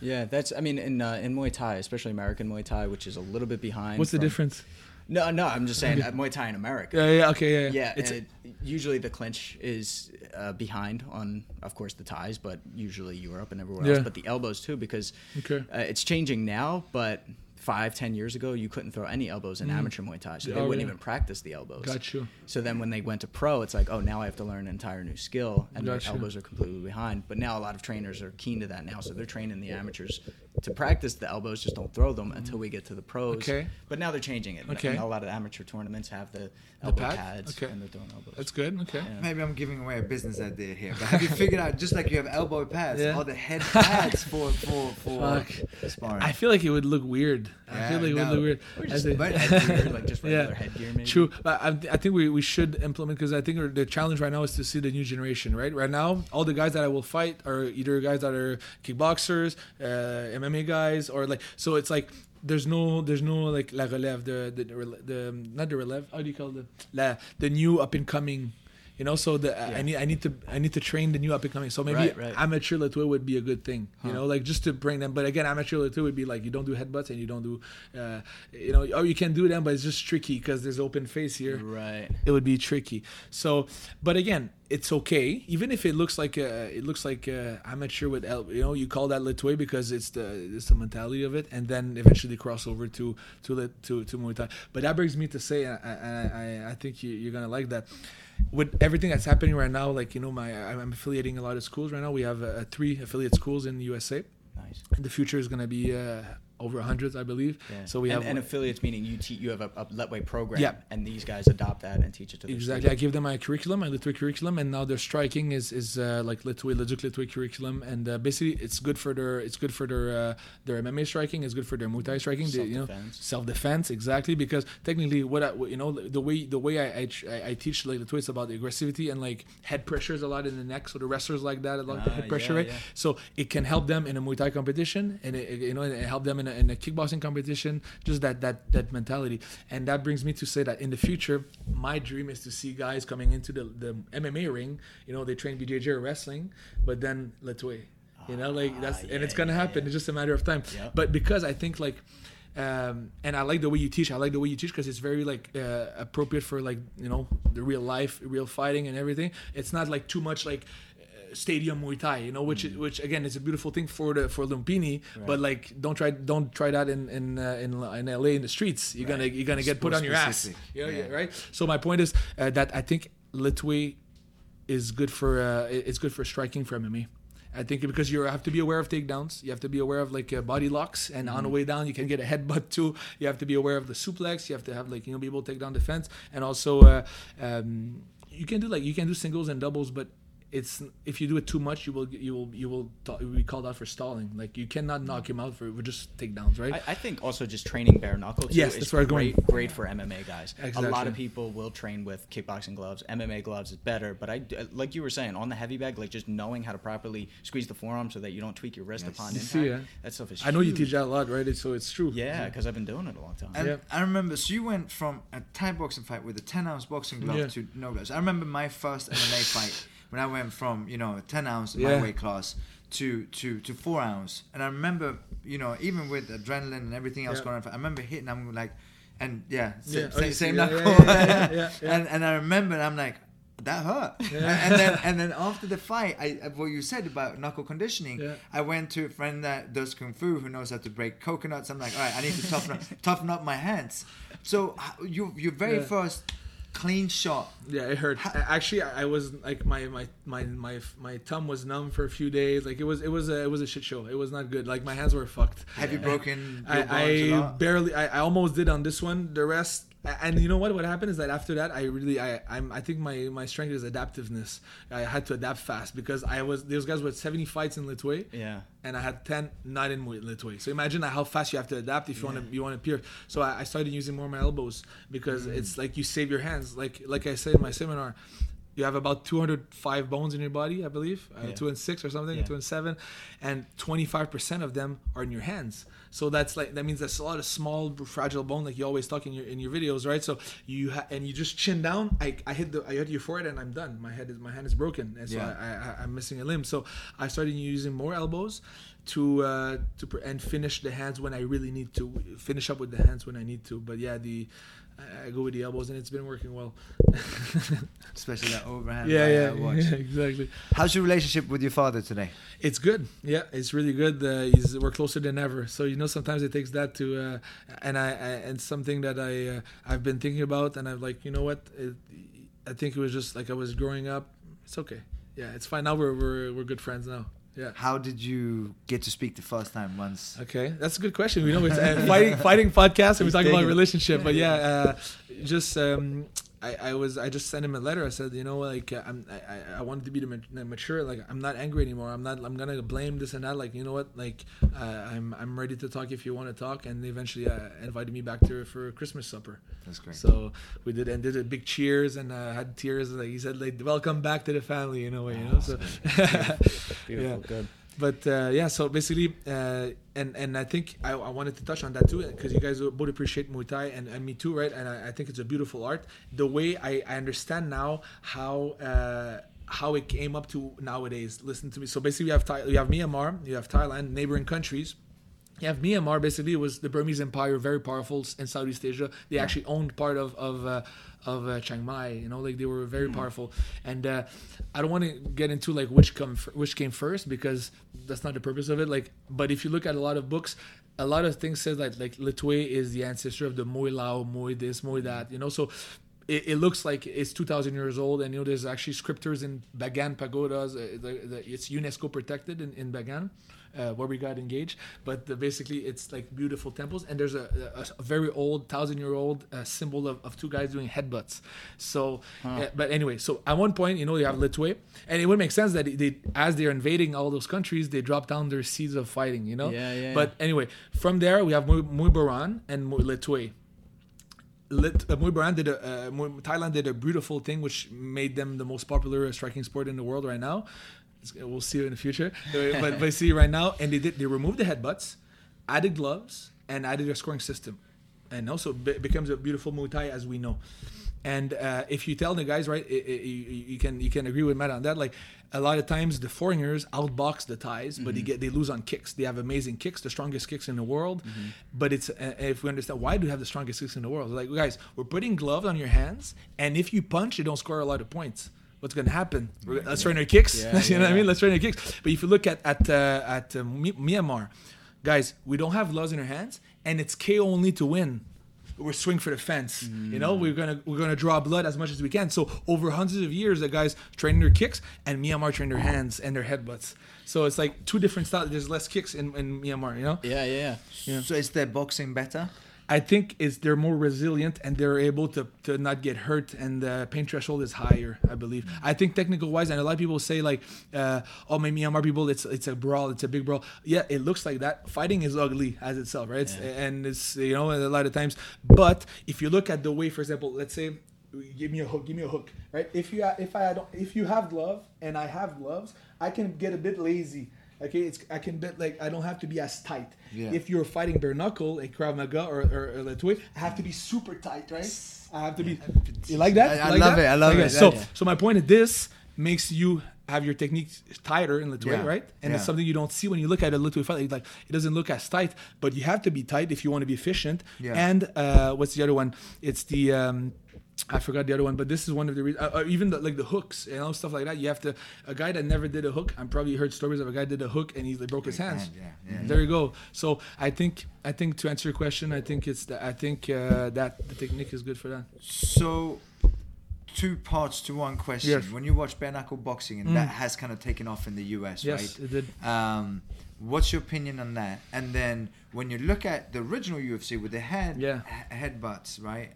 Yeah, that's. I mean, in Muay Thai, especially American Muay Thai, which is a little bit behind. What's the difference? No, I'm just saying Muay Thai in America. Yeah. Usually the clinch is behind on, of course, the Thais, but usually Europe and everywhere else. But the elbows too, because it's changing now, but 5-10 years ago, you couldn't throw any elbows in amateur Muay Thai, so they wouldn't even practice the elbows. Gotcha. So then when they went to pro, it's like, oh, now I have to learn an entire new skill, and their elbows are completely behind. But now a lot of trainers are keen to that now, so they're training the amateurs to practice the elbows, just don't throw them until we get to the pros. Okay. But now they're changing it. Okay. Now a lot of amateur tournaments have the elbow pads, and they're throwing elbows. That's good. Okay. Yeah. Maybe I'm giving away a business idea here, but have you figured out, just like you have elbow pads, are the head pads for sparring? I feel like it would look weird. I feel like it would look weird. Headgear, like just regular headgear, maybe. True. But I think we should implement, because I think the challenge right now is to see the new generation, right? Right now, all the guys that I will fight are either guys that are kickboxers, MMA guys, or like, so it's like, there's no like la relève, the not the relève, how do you call it? The new up and coming. You know, so I need to train the new up and coming. So maybe amateur Lethwei would be a good thing. You know, like just to bring them. But again, amateur Lethwei would be like, you don't do headbutts and you don't do, or you can do them, but it's just tricky because there's open face here. Right. It would be tricky. So, but again, it's okay. Even if it looks like amateur with elbow, you call that Lethwei because it's the mentality of it, and then eventually cross over to Muay Thai. But that brings me to say, I think you're gonna like that. With everything that's happening right now, like, I'm affiliating a lot of schools right now. We have 3 affiliate schools in the USA. Nice. In the future is going to be over 100, I believe. Yeah. So we have affiliates, meaning you have a Lethwei program, and these guys adopt that and teach it to them. Exactly. I give them my curriculum, my Lethwei curriculum, and now their striking is like Leduc Lethwei curriculum, and basically it's good for their MMA striking, it's good for their Muay Thai striking, self defense, exactly, because technically the way I teach like Lethwei is about the aggressivity and like head pressures a lot in the neck, so the wrestlers like that a lot, the head pressure, right? Yeah. So it can help them in a Muay Thai competition, and it help them in a kickboxing competition, just that mentality. And that brings me to say that in the future, my dream is to see guys coming into the MMA ring. They train BJJ or wrestling, but then Lethwei. It's gonna happen. Yeah. It's just a matter of time. Yeah. But because I think like. And I like the way you teach. Because it's very like appropriate for like the real life, real fighting and everything. It's not like too much like stadium Muay Thai, which again is a beautiful thing for Lumpini. Right. But like don't try that in LA in the streets. You're gonna get put on your ass. Yeah, right. So my point is that I think Lethwei is good for striking for MMA. I think because you have to be aware of takedowns, you have to be aware of like body locks, and on the way down you can get a headbutt too. You have to be aware of the suplex. You have to have like be able to take down defense, and also you can do singles and doubles, but it's if you do it too much, you will be called out for stalling. Like you cannot knock him out for just takedowns, right? I think also just training bare knuckle too is great for MMA guys. Exactly. A lot of people will train with kickboxing gloves. MMA gloves is better, but I like you were saying on the heavy bag, like just knowing how to properly squeeze the forearm so that you don't tweak your wrist upon impact. That stuff is. I know you teach that a lot, right? So it's true. Yeah, because I've been doing it a long time. I remember. So you went from a Thai boxing fight with a 10-ounce boxing glove to no gloves. I remember my first MMA fight. When I went from 10-ounce my weight class to 4 ounce, and I remember even with adrenaline and everything else going on, I remember hitting. I'm like, same knuckle. And I remember, and I'm like, that hurt. Yeah. And then after the fight, what you said about knuckle conditioning, I went to a friend that does kung fu who knows how to break coconuts. I'm like, all right, I need to toughen up my hands. So your very first. Clean shot. Yeah, it hurt. Actually, I was like my thumb was numb for a few days. Like it was a shit show. It was not good. Like my hands were fucked. Have you broken? I almost did on this one. The rest. And you know what? What happened is that after that, I think my strength is adaptiveness. I had to adapt fast because those guys were 70 fights in Lethwei, and I had 10 not in Lethwei. So imagine how fast you have to adapt if you want to appear. So I started using more of my elbows because it's like you save your hands. Like I said in my seminar, you have about 205 bones in your body, I believe, 2 and 6 or something, 2 and 7, and 25% of them are in your hands. So that means that's a lot of small fragile bone, like you always talk in your videos, right? So you just chin down. I hit your forehead and I'm done. My hand is broken, and so I'm missing a limb. So I started using more elbows to finish the hands when I really need to, finish up with the hands when I need to. But yeah, the I go with the elbows, and it's been working well. Especially that overhand. Yeah, exactly. How's your relationship with your father today? It's good. Yeah, it's really good. We're closer than ever. So, you know, sometimes it takes that to, and something that I've been thinking about, and I'm like, you know what? I think it was just like I was growing up. It's okay. Yeah, it's fine now. We're good friends now. Yeah. How did you get to speak the first time once? Okay, that's a good question. We know it's fighting podcast, and we talk about relationship. But yeah, I just sent him a letter. I said, you know, like I wanted to be mature. Like, I'm not angry anymore. I'm gonna blame this and that. Like, you know what? Like I'm ready to talk if you want to talk. And they eventually invited me back for Christmas supper. That's great. So we did a big cheers and had tears. Like he said, like, welcome back to the family in a way. You know, so beautiful, yeah. Good. But so basically, and I think I wanted to touch on that too, because you guys both appreciate Muay Thai and me too, right? And I think it's a beautiful art. The way I understand now how it came up to nowadays. Listen to me. So basically, you have Myanmar, you have Thailand, neighboring countries. You have Myanmar. Basically, it was the Burmese Empire, very powerful in Southeast Asia. They actually owned part of Chiang Mai, you know, like they were very powerful. And I don't want to get into like which came first, because that's not the purpose of it. Like, but if you look at a lot of books, a lot of things say that like Lethwei is the ancestor of the Moy Lao, Moy this, Moy that, you know. So it looks like it's 2,000 years old, and you know there's actually scriptures in Bagan pagodas. It's UNESCO protected in Bagan. Where we got engaged, but basically it's like beautiful temples, and there's a very old 1,000-year-old symbol of two guys doing headbutts. So, but anyway, so at one point, you know, you have Lethwei, and it would make sense that they, as they're invading all those countries, they drop down their seeds of fighting, you know. Yeah. But anyway, from there we have Muay Boran and Lethwei. Muay Boran Thailand did a beautiful thing, which made them the most popular striking sport in the world right now. We'll see it in the future, but see right now. And they removed the headbutts, added gloves, and added a scoring system, and also becomes a beautiful Muay Thai as we know. And if you tell the guys, right, you can agree with Matt on that. Like, a lot of times the foreigners outbox the Thais, but they lose on kicks. They have amazing kicks, the strongest kicks in the world. Mm-hmm. But it's if we understand why do you have the strongest kicks in the world? Like, guys, we're putting gloves on your hands, and if you punch, you don't score a lot of points. What's going to happen? Let's train our kicks. What I mean? Let's train our kicks. But if you look at Myanmar, guys, we don't have gloves in our hands, and it's KO only to win. We're swing for the fence. You know, we're gonna draw blood as much as we can. So over hundreds of years, the guys trained their kicks, and Myanmar trained their hands and their headbutts. So it's like two different styles. There's less kicks in Myanmar. You know? Yeah. So is their boxing better? I think they're more resilient, and they're able to not get hurt, and the pain threshold is higher, I believe. I think technical wise, and a lot of people say like, my Myanmar people, it's a brawl, it's a big brawl. Yeah, it looks like that. Fighting is ugly as itself, right? Yeah. And it's, you know, a lot of times. But if you look at the way, for example, let's say, give me a hook, right? If you have glove and I have gloves, I can get a bit lazy. Okay, I can bet like I don't have to be as tight. Yeah. If you're fighting bare knuckle, a Krav Maga or Lethwei, I have to be super tight, right? I have to be. You like that? I love it. So my point is this makes you have your technique tighter in Lethwei, right? And it's something you don't see when you look at a Lethwei fight. Like, it doesn't look as tight, but you have to be tight if you want to be efficient. Yeah. And what's the other one? It's the. I forgot the other one, but this is one of the reasons. Even the hooks, you know, stuff like that. You have to. A guy that never did a hook, I've probably heard stories of a guy did a hook and he broke his hands. There you go. So I think to answer your question, I think that the technique is good for that. So, two parts to one question. Yes. When you watch bare knuckle boxing, and that has kind of taken off in the US, right? Yes, it did. What's your opinion on that? And then when you look at the original UFC with the headbutts, right?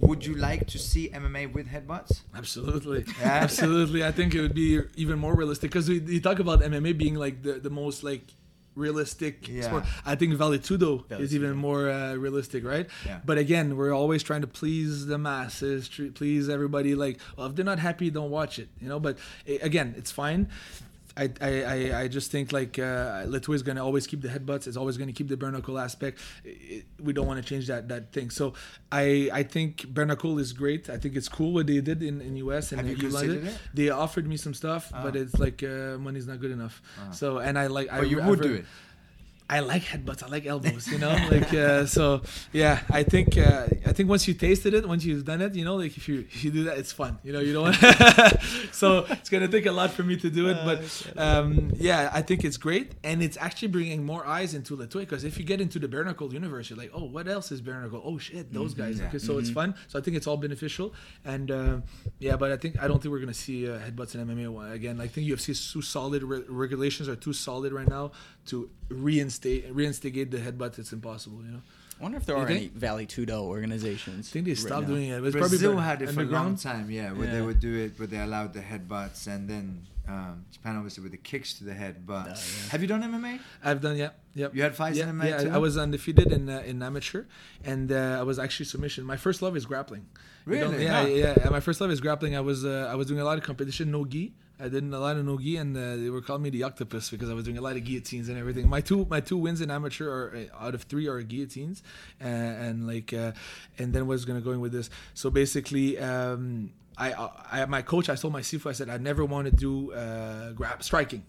Would you like to see MMA with headbutts? Absolutely. Yeah. Absolutely. I think it would be even more realistic, because you talk about MMA being like the most like realistic sport. I think Vale Tudo is even more realistic, right? Yeah. But again, we're always trying to please the masses, please everybody. Like, well, if they're not happy, don't watch it, you know? But again, it's fine. I just think like Lethwei is going to always keep the headbutts. It's always going to keep the bare knuckle aspect. We don't want to change that thing. So I think bare knuckle is great. I think it's cool what they did in US and in London. They offered me some stuff, but it's like money's not good enough. So and I like. But you would do it. I like headbutts, I like elbows, you know, like, so yeah, I think once you tasted it, once you've done it, you know, like if you do that, it's fun, you know, you don't want so it's going to take a lot for me to do it, but yeah, I think it's great. And it's actually bringing more eyes into Lethwei, because if you get into the Bernacle universe, you're like, oh, what else is Bernacle? Oh shit, those guys. Yeah. Okay, so it's fun. So I think it's all beneficial. And yeah, but I don't think we're going to see headbutts in MMA again. I think UFC is too solid, regulations are too solid right now to reinstigate the headbutt. It's impossible, you know. I wonder if there are any Valley Tudo organizations. I think they stopped doing it. Brazil had it for a long time, where they would do it, where they allowed the headbutts, and then Japan obviously with the kicks to the head. But have you done MMA? I've done, yeah. You had fights in MMA too? I was undefeated in amateur, and I was actually submission. My first love is grappling. Really? Yeah. My first love is grappling. I was doing a lot of competition, no gi. I did a lot of no-gi, and they were calling me the octopus because I was doing a lot of guillotines and everything. My two wins in amateur out of three are guillotines, and then what's going to go in with this? So basically, I my coach, I told my Sifu, I said, I never want to do striking.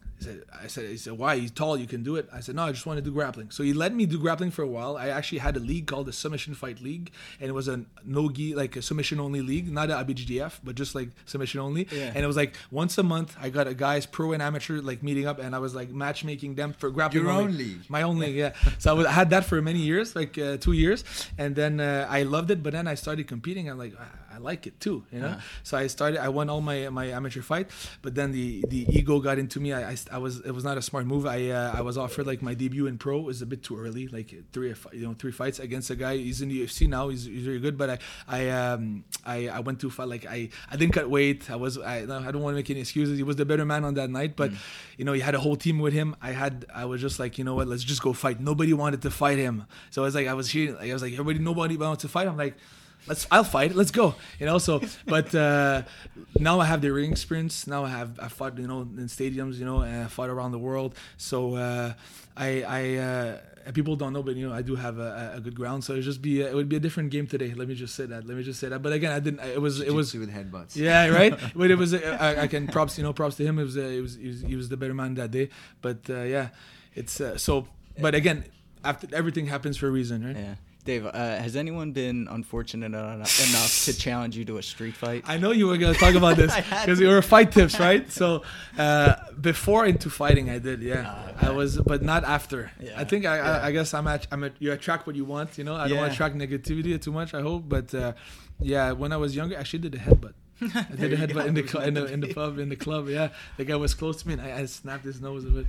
He said, why? He's tall, you can do it. I said, no, I just want to do grappling. So he let me do grappling for a while. I actually had a league called the Submission Fight League, and it was a no-gi, like a submission-only league, not a IBJJF, but just like submission-only. Yeah. And it was like once a month, I got a guys, pro and amateur, like meeting up, and I was like matchmaking them for grappling. Your own league? My own league, yeah. So I had that for many years, like 2 years, and then I loved it, but then I started competing. I'm like, I like it too, you know? Yeah. So I won all my amateur fight, but then the ego got into me. It was not a smart move. I was offered like my debut in pro. It was a bit too early, like three fights against a guy. He's in the UFC now. He's very good, but I went too far. Like I didn't cut weight. I don't want to make any excuses. He was the better man on that night, but you know, he had a whole team with him. I was just like, you know what? Let's just go fight. Nobody wanted to fight him, so I was like, nobody wants to fight. I'm like, I'll fight. Let's go. You know. So, but now I have the ring experience. Now I fought, you know, in stadiums. You know, and I fought around the world. So people don't know, but you know, I do have a good ground. So it would be a different game today. Let me just say that. But again, I didn't. It was with headbutts. Yeah, right. But it was. I can props to him. He was the better man that day. But yeah, it's so. But again, after everything happens for a reason, right? Yeah. Dave, has anyone been unfortunate enough to challenge you to a street fight? I know you were going to talk about this because you were fight tips, right? So before into fighting, I did, okay. I was, but not after. Yeah. I think I guess you attract what you want, you know. I don't want to attract negativity too much, I hope. But when I was younger, I actually did a headbutt. I did a headbutt in the club. Yeah, the guy was close to me, and I snapped his nose a bit.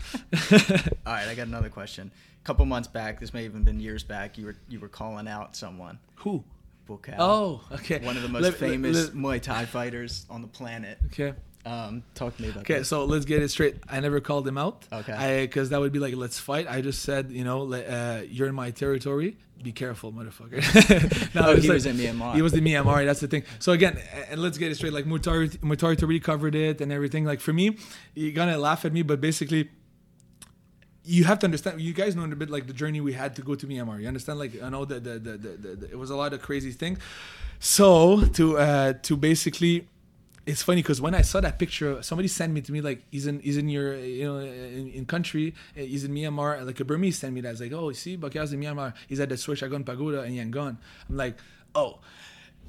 All right, I got another question. A couple months back, this may have even been years back, you were calling out someone. Who? Bukal. Oh, okay. One of the most famous Muay Thai fighters on the planet. Okay. Talk to me about that. So let's get it straight. I never called him out. Okay. Because that would be like, let's fight. I just said, you know, you're in my territory. Be careful, motherfucker. He was in Myanmar. He was in Myanmar. That's the thing. So again, and let's get it straight. Like Muay Thai covered it and everything. Like for me, you're gonna laugh at me, but basically, you have to understand. You guys know a bit like the journey we had to go to Myanmar. You understand? Like I know that it was a lot of crazy things. So to basically, it's funny because when I saw that picture, somebody sent me to me like he's in your, you know, in country, he's in Myanmar. Like a Burmese sent me that. I was like, oh, see, Bakia's in Myanmar. He's at the Suchakorn Pagoda in Yangon. I'm like, oh.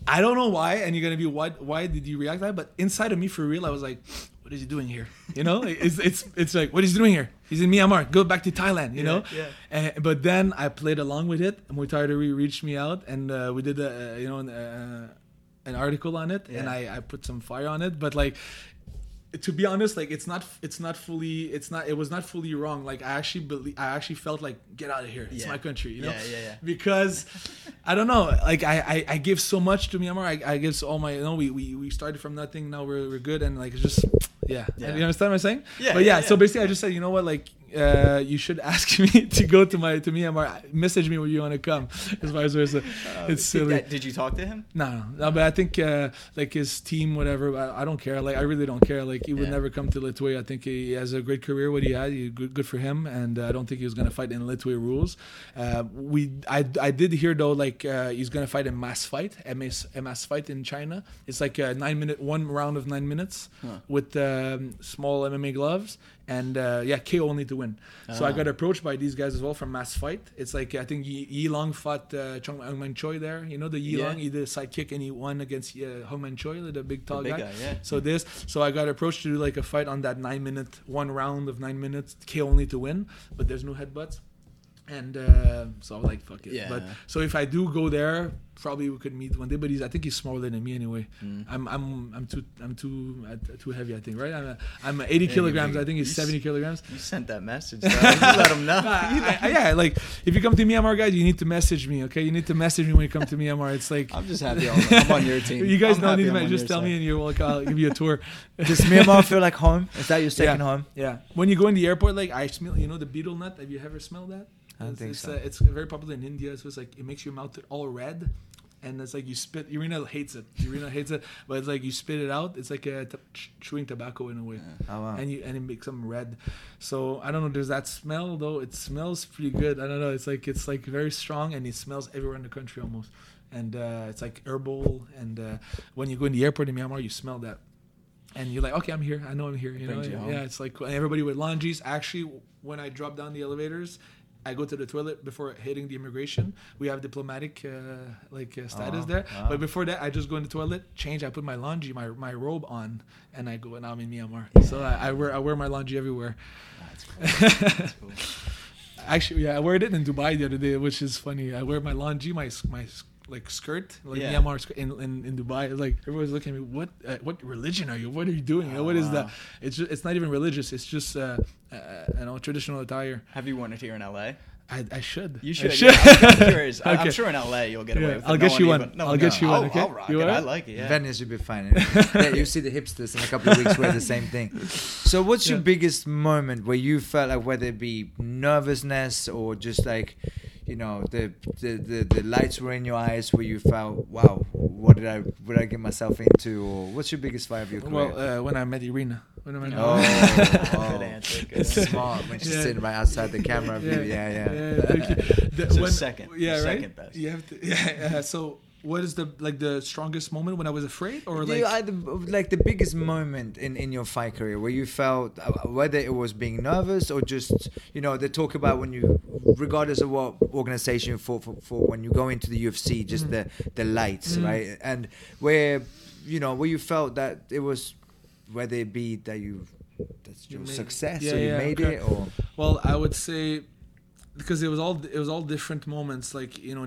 I don't know why, and you're going to be, why did you react like that? But inside of me, for real, I was like, what is he doing here? You know, it's like, what is he doing here? He's in Myanmar. Go back to Thailand, you know? Yeah. But then I played along with it, and Muay Thai reached me out, and we did, an article on it, and I put some fire on it. But like, to be honest, like it was not fully wrong. Like I actually felt like, get out of here. It's my country, you know? Yeah. Because I don't know, like I give so much to Myanmar. I give all my, you know, we started from nothing. Now we're good. And like, it's just, You understand what I'm saying? Yeah. But So basically I just said, you know what? Like, you should ask me to go to Myanmar. Message me where you want to come. As vice versa. It's silly. Did you talk to him? No, but I think like his team, whatever. I don't care. Like I really don't care. Like he would never come to Lethwei. I think he has a great career. What he had, good for him. And I don't think he was gonna fight in Lethwei rules. I did hear though, like he's gonna fight in Mass Fight, Mass Fight in China. It's like a 9 minute, one round of 9 minutes with small MMA gloves. And yeah, KO only to win. So I got approached by these guys as well from Mass Fight. It's like, I think Yi Long fought Hong Man Choi there. You know the Yi Long, he did a sidekick and he won against Hong Man Choi, the big tall guy. Yeah. So I got approached to do like a fight on that 9 minute, one round of 9 minutes, KO only to win, but there's no headbutts. And so I was like, fuck it. Yeah. But so if I do go there, probably we could meet one day. But I think he's smaller than me anyway. Mm. I'm too heavy. I think, right? I'm 80 kilograms. I think he's 70 kilograms. You sent that message. You let him know. Like if you come to Myanmar, guys, you need to message me. Okay, you need to message me when you come to Myanmar. It's like I'm just happy. I'm on your team. You guys don't need to just tell me, and I'll give you a tour. Does Myanmar feel like home? Is that your second home? Yeah. When you go in the airport, like I smell, the betel nut. Have you ever smelled that? I think so. It's very popular in India, so it's like it makes your mouth all red, and it's like you spit. Irina hates it, but it's like you spit it out. It's like chewing tobacco in a way, and it makes them red. So I don't know. There's that smell though. It smells pretty good. I don't know. It's like very strong, and it smells everywhere in the country almost. And it's like herbal. And when you go in the airport in Myanmar, you smell that, and you're like, okay, I'm here. I know I'm here. You know, it's like everybody with lunges. Actually, when I drop down the elevators, I go to the toilet before hitting the immigration. We have diplomatic status there. But before that, I just go in the toilet, change. I put my longi, my robe on, and I go. And I'm in Myanmar, so I wear my longi everywhere. That's cool. Actually, I wear it in Dubai the other day, which is funny. I wear my longi, my skirt, Myanmar skirt in Dubai. It's like everyone's looking at me. What religion are you? What are you doing? What is that? It's not even religious. It's just traditional attire. Have you worn it here in LA? I should. You should. I'm curious. Okay. I'm sure in LA you'll get away with it. I'll get you one. I'll get you one. I'll rock it. I like it. Yeah. Venice should be fine. You'll see the hipsters in a couple of weeks wear the same thing. So what's your biggest moment where you felt like, whether it be nervousness or just like, the lights were in your eyes, where you felt, wow, what did I get myself into? Or what's your biggest fight of your career? Well, when I met Irina. Good answer. It's smart when she's sitting right outside the camera. Second. Yeah, right. Second best. You have to. So, what is the strongest moment when I was afraid, or the biggest moment in your fight career where you felt, whether it was being nervous or just they talk about when you, regardless of what organization for when you go into the UFC, just the lights, right, and where you felt that it was. Whether it be that that's your success it, or I would say, because it was all different moments.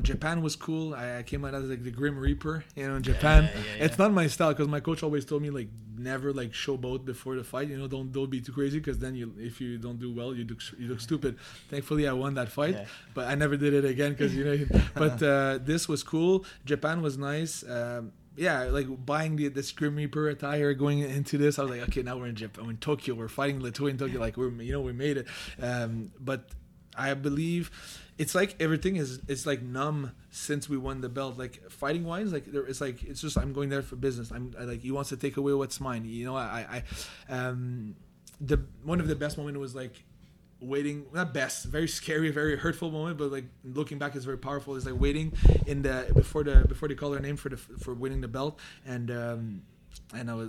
Japan was cool. I came out as like the Grim Reaper, in Japan. It's not my style, because my coach always told me never showboat before the fight. Don't be too crazy, because then if you don't do well, you look stupid. Thankfully, I won that fight, but I never did it again because But this was cool. Japan was nice. Buying this Grim Reaper attire, going into this, I was like, okay, now we're in Japan, we're in Tokyo, we're fighting Lethwei in Tokyo, we made it. But I believe it's like everything is numb since we won the belt. Fighting wise, it's just I'm going there for business. He wants to take away what's mine. The one of the best moments was waiting, not best, very scary, very hurtful moment, but looking back is very powerful. It's waiting in the before they call their name for winning the belt, and I was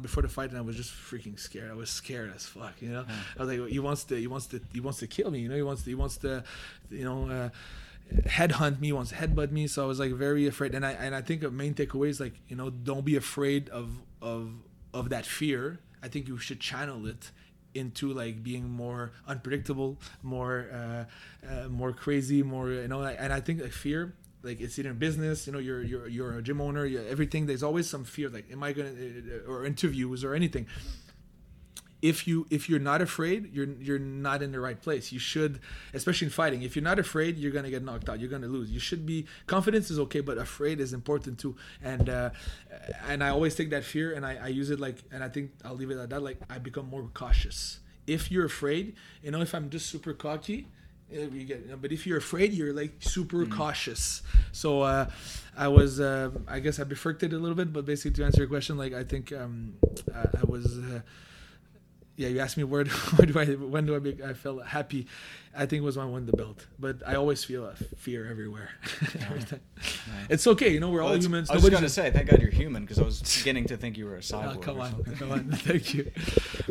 before the fight, and I was just freaking scared. I was scared as fuck, I was like, he wants to kill me, he wants to headhunt me, wants to headbutt me. So I was very afraid, and I think a main takeaway is don't be afraid of that fear. I think you should channel it into being more unpredictable, more crazy, more and I think fear, it's in business, you're a gym owner, everything, there's always some fear, am I gonna, or interviews or anything. If you're not afraid, you're not in the right place. You should, especially in fighting, if you're not afraid, you're gonna get knocked out. You're gonna lose. You should be, confidence is okay, but afraid is important too. And I always take that fear and I use it and I think I'll leave it at that. I become more cautious. If you're afraid, if I'm just super cocky, but if you're afraid, you're super cautious. So I was, I guess I bifurcated a little bit, but basically to answer your question, I think I was. You asked me when I felt happy. I think it was when I won the belt. But I always feel fear everywhere. Every time. Right. It's okay, we're all humans. I was going to say, thank God you're human, because I was beginning to think you were a cyborg. Come on, thank you.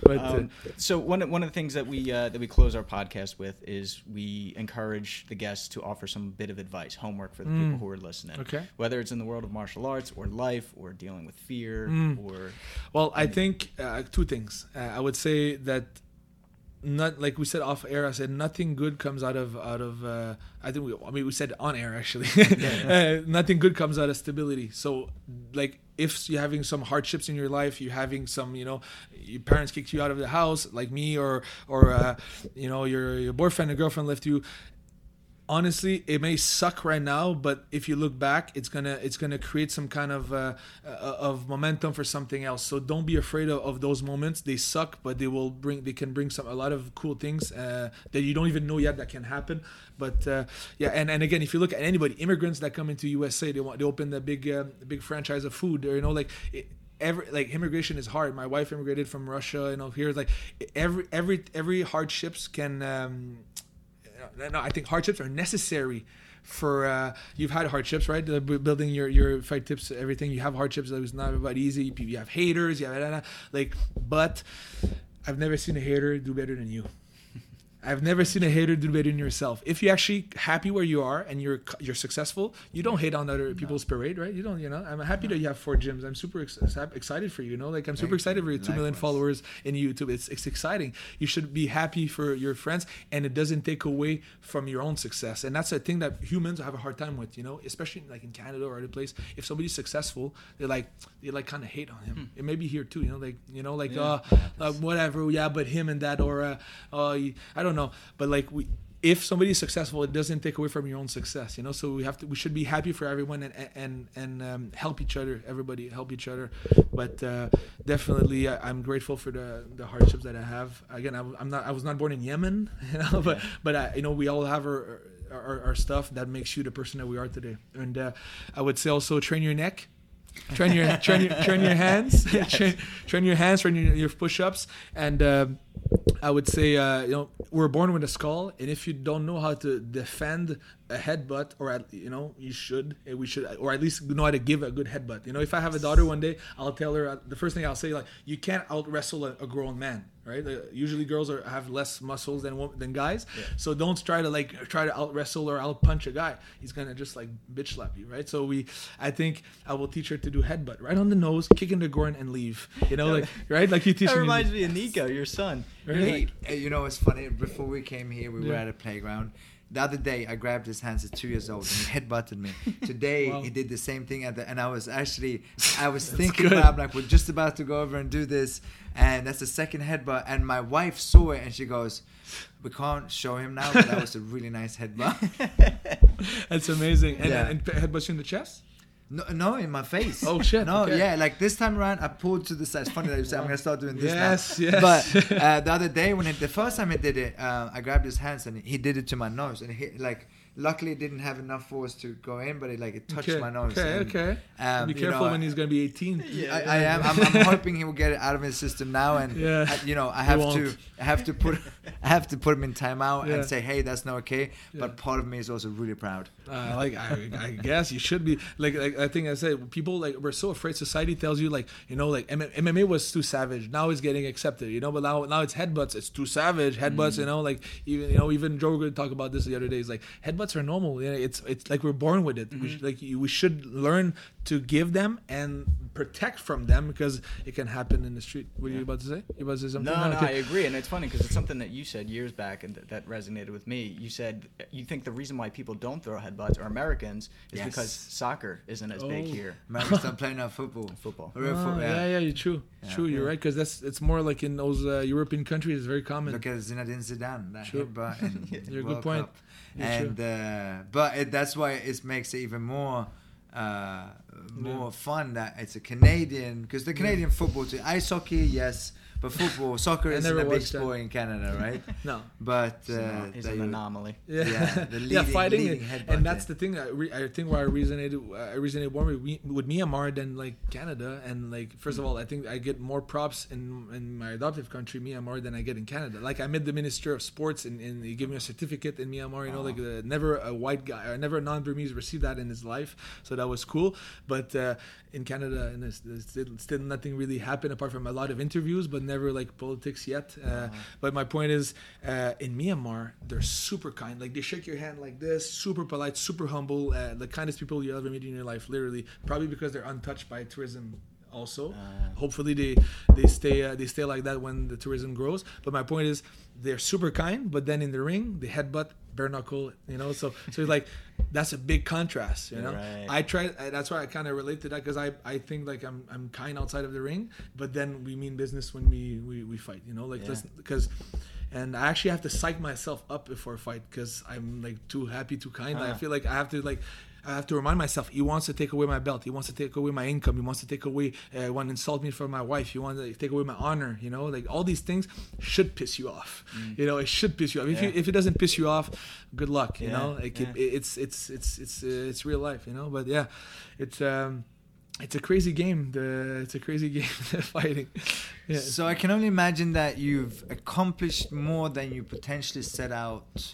But so one of the things that we close our podcast with is we encourage the guests to offer some bit of advice, homework for the people who are listening. Okay. Whether it's in the world of martial arts or life or dealing with fear or. Well, anything. I think two things. I would say that. Not like we said off air. I said nothing good comes out of. I mean we said on air actually. Yeah. Nothing good comes out of stability. So like if you're having some hardships in your life, you're having some, you know, your parents kicked you out of the house, like me, or you know, your boyfriend or girlfriend left you. Honestly, it may suck right now, but if you look back, it's gonna create some kind of momentum for something else. So don't be afraid of those moments. They suck, but they can bring a lot of cool things that you don't even know yet that can happen. But and again, if you look at anybody, immigrants that come into USA, they open the big franchise of food. Or, you know, like. Immigration is hard. My wife immigrated from Russia. You know, here like every hardships can. No, I think hardships are necessary for you've had hardships, right? Building your fight tips, everything. You have hardships. That was not everybody easy. You have haters. You have like, but I've never seen a hater do better than you. I've never seen a hater do better than yourself. If you're actually happy where you are and you're successful, you don't hate on other people's parade, right? You don't, you know. I'm happy that you have 4 gyms. I'm super excited for you, you know. Like I'm super excited for your 2 million followers in YouTube. It's exciting. You should be happy for your friends, and it doesn't take away from your own success. And that's a thing that humans have a hard time with, you know, especially like in Canada or other place. If somebody's successful, they kind of hate on him. It may be here too, you know. Whatever. Yeah, but him and that, or I don't know, but like if somebody is successful, it doesn't take away from your own success, you know. So we should be happy for everyone and help each other. Everybody help each other, but definitely I'm grateful for the hardships that I have. Again, I was not born in Yemen, you know, but you know, we all have our stuff that makes you the person that we are today. And I would say also train your neck. Train your hands. Yes. Train your hands. Train your push-ups. And I would say, you know, we're born with a skull, and if you don't know how to defend a headbutt, we should, or at least know how to give a good headbutt. You know, if I have a daughter one day, I'll tell her the first thing I'll say, like, you can't out wrestle a grown man. Right? Usually girls have less muscles than guys, so don't try to out wrestle or out punch a guy. He's gonna just like bitch slap you, right? So I think I will teach her to do headbutt right on the nose, kick in the groin, and leave. You know, like right, like you teach. That reminds me of Nico, your son. Right? Hey, you know, it's funny. Before we came here, we were at a playground. The other day, I grabbed his hands at 2 years old and he headbutted me. Today, he did the same thing. And I was thinking about, like, we're just about to go over and do this. And that's the second headbutt. And my wife saw it and she goes, we can't show him now, but that was a really nice headbutt. That's amazing. And headbutts you in the chest? No, in my face. Oh, shit. No, okay. Yeah, like this time around, I pulled to the side. It's funny that you said, I'm going to start doing this now. Yes, yes. But the other day, the first time he did it, I grabbed his hands and he did it to my nose. And he, like, luckily it didn't have enough force to go in, but it touched my nose. Okay. Be careful when he's going to be 18. Yeah, I am. I'm hoping he will get it out of his system now. And, you know, I have to put him in timeout and say, hey, that's not okay. Yeah. But part of me is also really proud. I guess you should be. Like I think I said, people, like, we're so afraid. Society tells you, like, you know, like MMA was too savage. Now it's getting accepted, you know. But now it's headbutts. It's too savage. Headbutts, you know, like even Joe Rogan talked about this the other day. It's like headbutts are normal. You know, it's like we're born with it. Mm-hmm. We should learn to give them and protect from them because it can happen in the street. What are you about to say? You about to say something? No, okay. I agree, and it's funny because it's something that you said years back and that resonated with me. You said you think the reason why people don't throw headbutts or Americans is because soccer isn't as big here. Americans are playing football. Yeah, you're true. Yeah. True, you're right, because it's more like in those European countries. It's very common. Look at Zinedine Zidane. That headbutt and you're a good point. And that's why it makes it even more. More fun that it's a Canadian, because the Canadian football team, ice hockey, yes, but football, soccer isn't a big sport in Canada, right? No, but it's an anomaly. Leading headbutt, and that's the thing. I think why I resonated more with Myanmar than like Canada. And like, first of all, I think I get more props in my adoptive country, Myanmar, than I get in Canada. Like, I met the Minister of Sports, and he gave me a certificate in Myanmar. You know, like never a white guy, or never a non-Burmese received that in his life. So that was cool. But in Canada, and still nothing really happened apart from a lot of interviews, but. never like politics yet. But my point is, in Myanmar, they're super kind. Like, they shake your hand like this, super polite, super humble, the kindest people you'll ever meet in your life, literally. Probably because they're untouched by tourism also. Hopefully they stay like that when the tourism grows. But my point is, they're super kind, but then in the ring, they headbutt, bare knuckle, you know, so it's like, that's a big contrast, you know. Right. That's why I kind of relate to that, because I think like I'm kind outside of the ring, but then we mean business when we fight, you know, like, because and I actually have to psych myself up before a fight, because I'm like too happy, too kind. I feel like I have to remind myself, he wants to take away my belt, he wants to take away my income, he wants to take away, want to insult me for my wife, he wants to take away my honor, you know, like all these things should piss you off. You know, it should piss you off. If it doesn't piss you off, good luck, you know, like it's real life, you know. But yeah, it's a crazy game. Fighting. Yeah. So I can only imagine that you've accomplished more than you potentially set out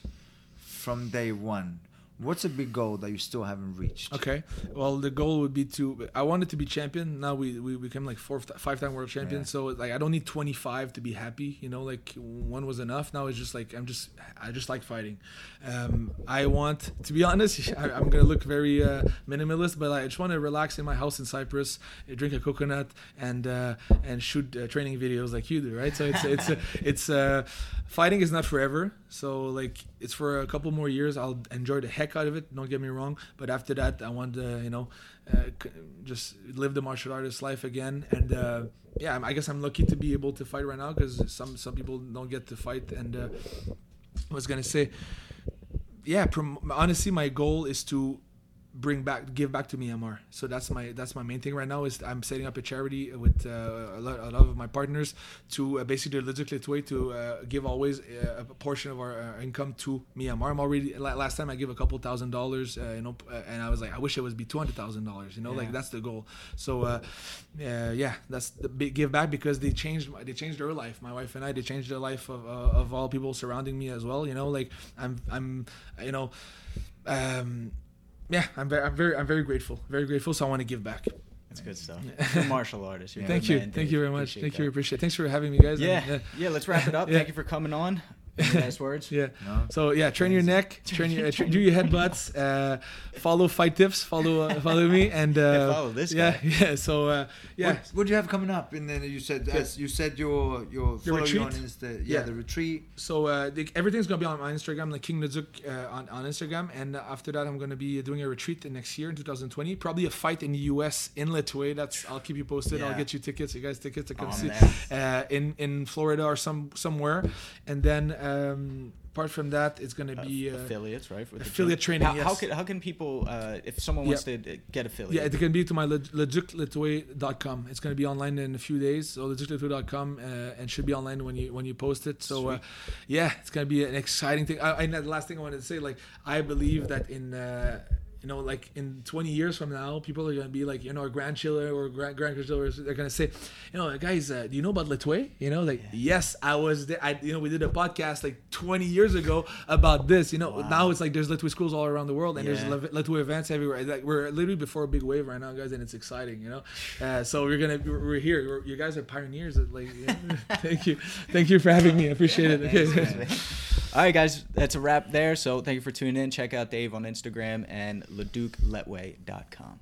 from day one. What's a big goal that you still haven't reached? Okay. Well, the goal would be I wanted to be champion. Now we became like 5-time world champion. Yeah. So like, I don't need 25 to be happy. You know, like one was enough. Now it's just like, I just like fighting. I want, to be honest, I'm going to look very minimalist, but I just want to relax in my house in Cyprus, drink a coconut and shoot training videos like you do. Right. So it's fighting is not forever. So like, it's for a couple more years. I'll enjoy the heck out of it, don't get me wrong, but after that I want to just live the martial artist life again. And I guess I'm lucky to be able to fight right now, because some people don't get to fight. And I was gonna say, honestly, my goal is to give back to Myanmar. So that's my main thing right now. Is I'm setting up a charity with a lot of my partners to basically Leducletouay, to give always a portion of our income to Myanmar. I'm already, last time I gave a couple $1,000, you know, and I was like, I wish it would be $200,000, you know, like that's the goal. So that's the big give back, because they changed their life. My wife and I, they changed the life of all people surrounding me as well. You know, like I'm you know. I'm very grateful. Very grateful. So I want to give back. That's good stuff. Yeah. Martial artist. Thank you. Man, thank you very much. Appreciate it. Thanks for having me, guys. Yeah. Yeah. Let's wrap it up. Yeah. Thank you for coming on. Any nice words. Yeah. No. So yeah, train your neck. Do your headbutts. Follow Fight Tips. Follow me and follow this guy. Yeah. So What do you have coming up? And then you said your follow retreat. You on Insta. Yeah, the retreat. So everything's gonna be on my Instagram, like King Ladzuk on Instagram. And after that, I'm gonna be doing a retreat next year in 2020. Probably a fight in the U.S. in Lethwei. I'll keep you posted. Yeah. I'll get you tickets. You guys tickets to come see in Florida or somewhere. And then. Apart from that, it's going to be affiliates, right? With affiliate training. How can people, if someone wants to get affiliate? Yeah, it can be to my leducletouay.com. It's going to be online in a few days, so leducletouay.com, and should be online when you post it. So, it's going to be an exciting thing. And the last thing I wanted to say, like, I believe that in. You know, like in 20 years from now, people are going to be like, you know, our grandchildren or grandchildren, they're going to say, you know, guys, do you know about Lethwei? You know, like, yes, I was there. You know, we did a podcast like 20 years ago about this. You know, Now it's like there's Lethwei schools all around the world, and there's Lethwei events everywhere. Like, we're literally before a big wave right now, guys, and it's exciting, you know. So we're here. You guys are pioneers. Like, you know? Thank you for having me. I appreciate it. Okay. All right, guys, that's a wrap there. So thank you for tuning in. Check out Dave on Instagram and leducletouay.com.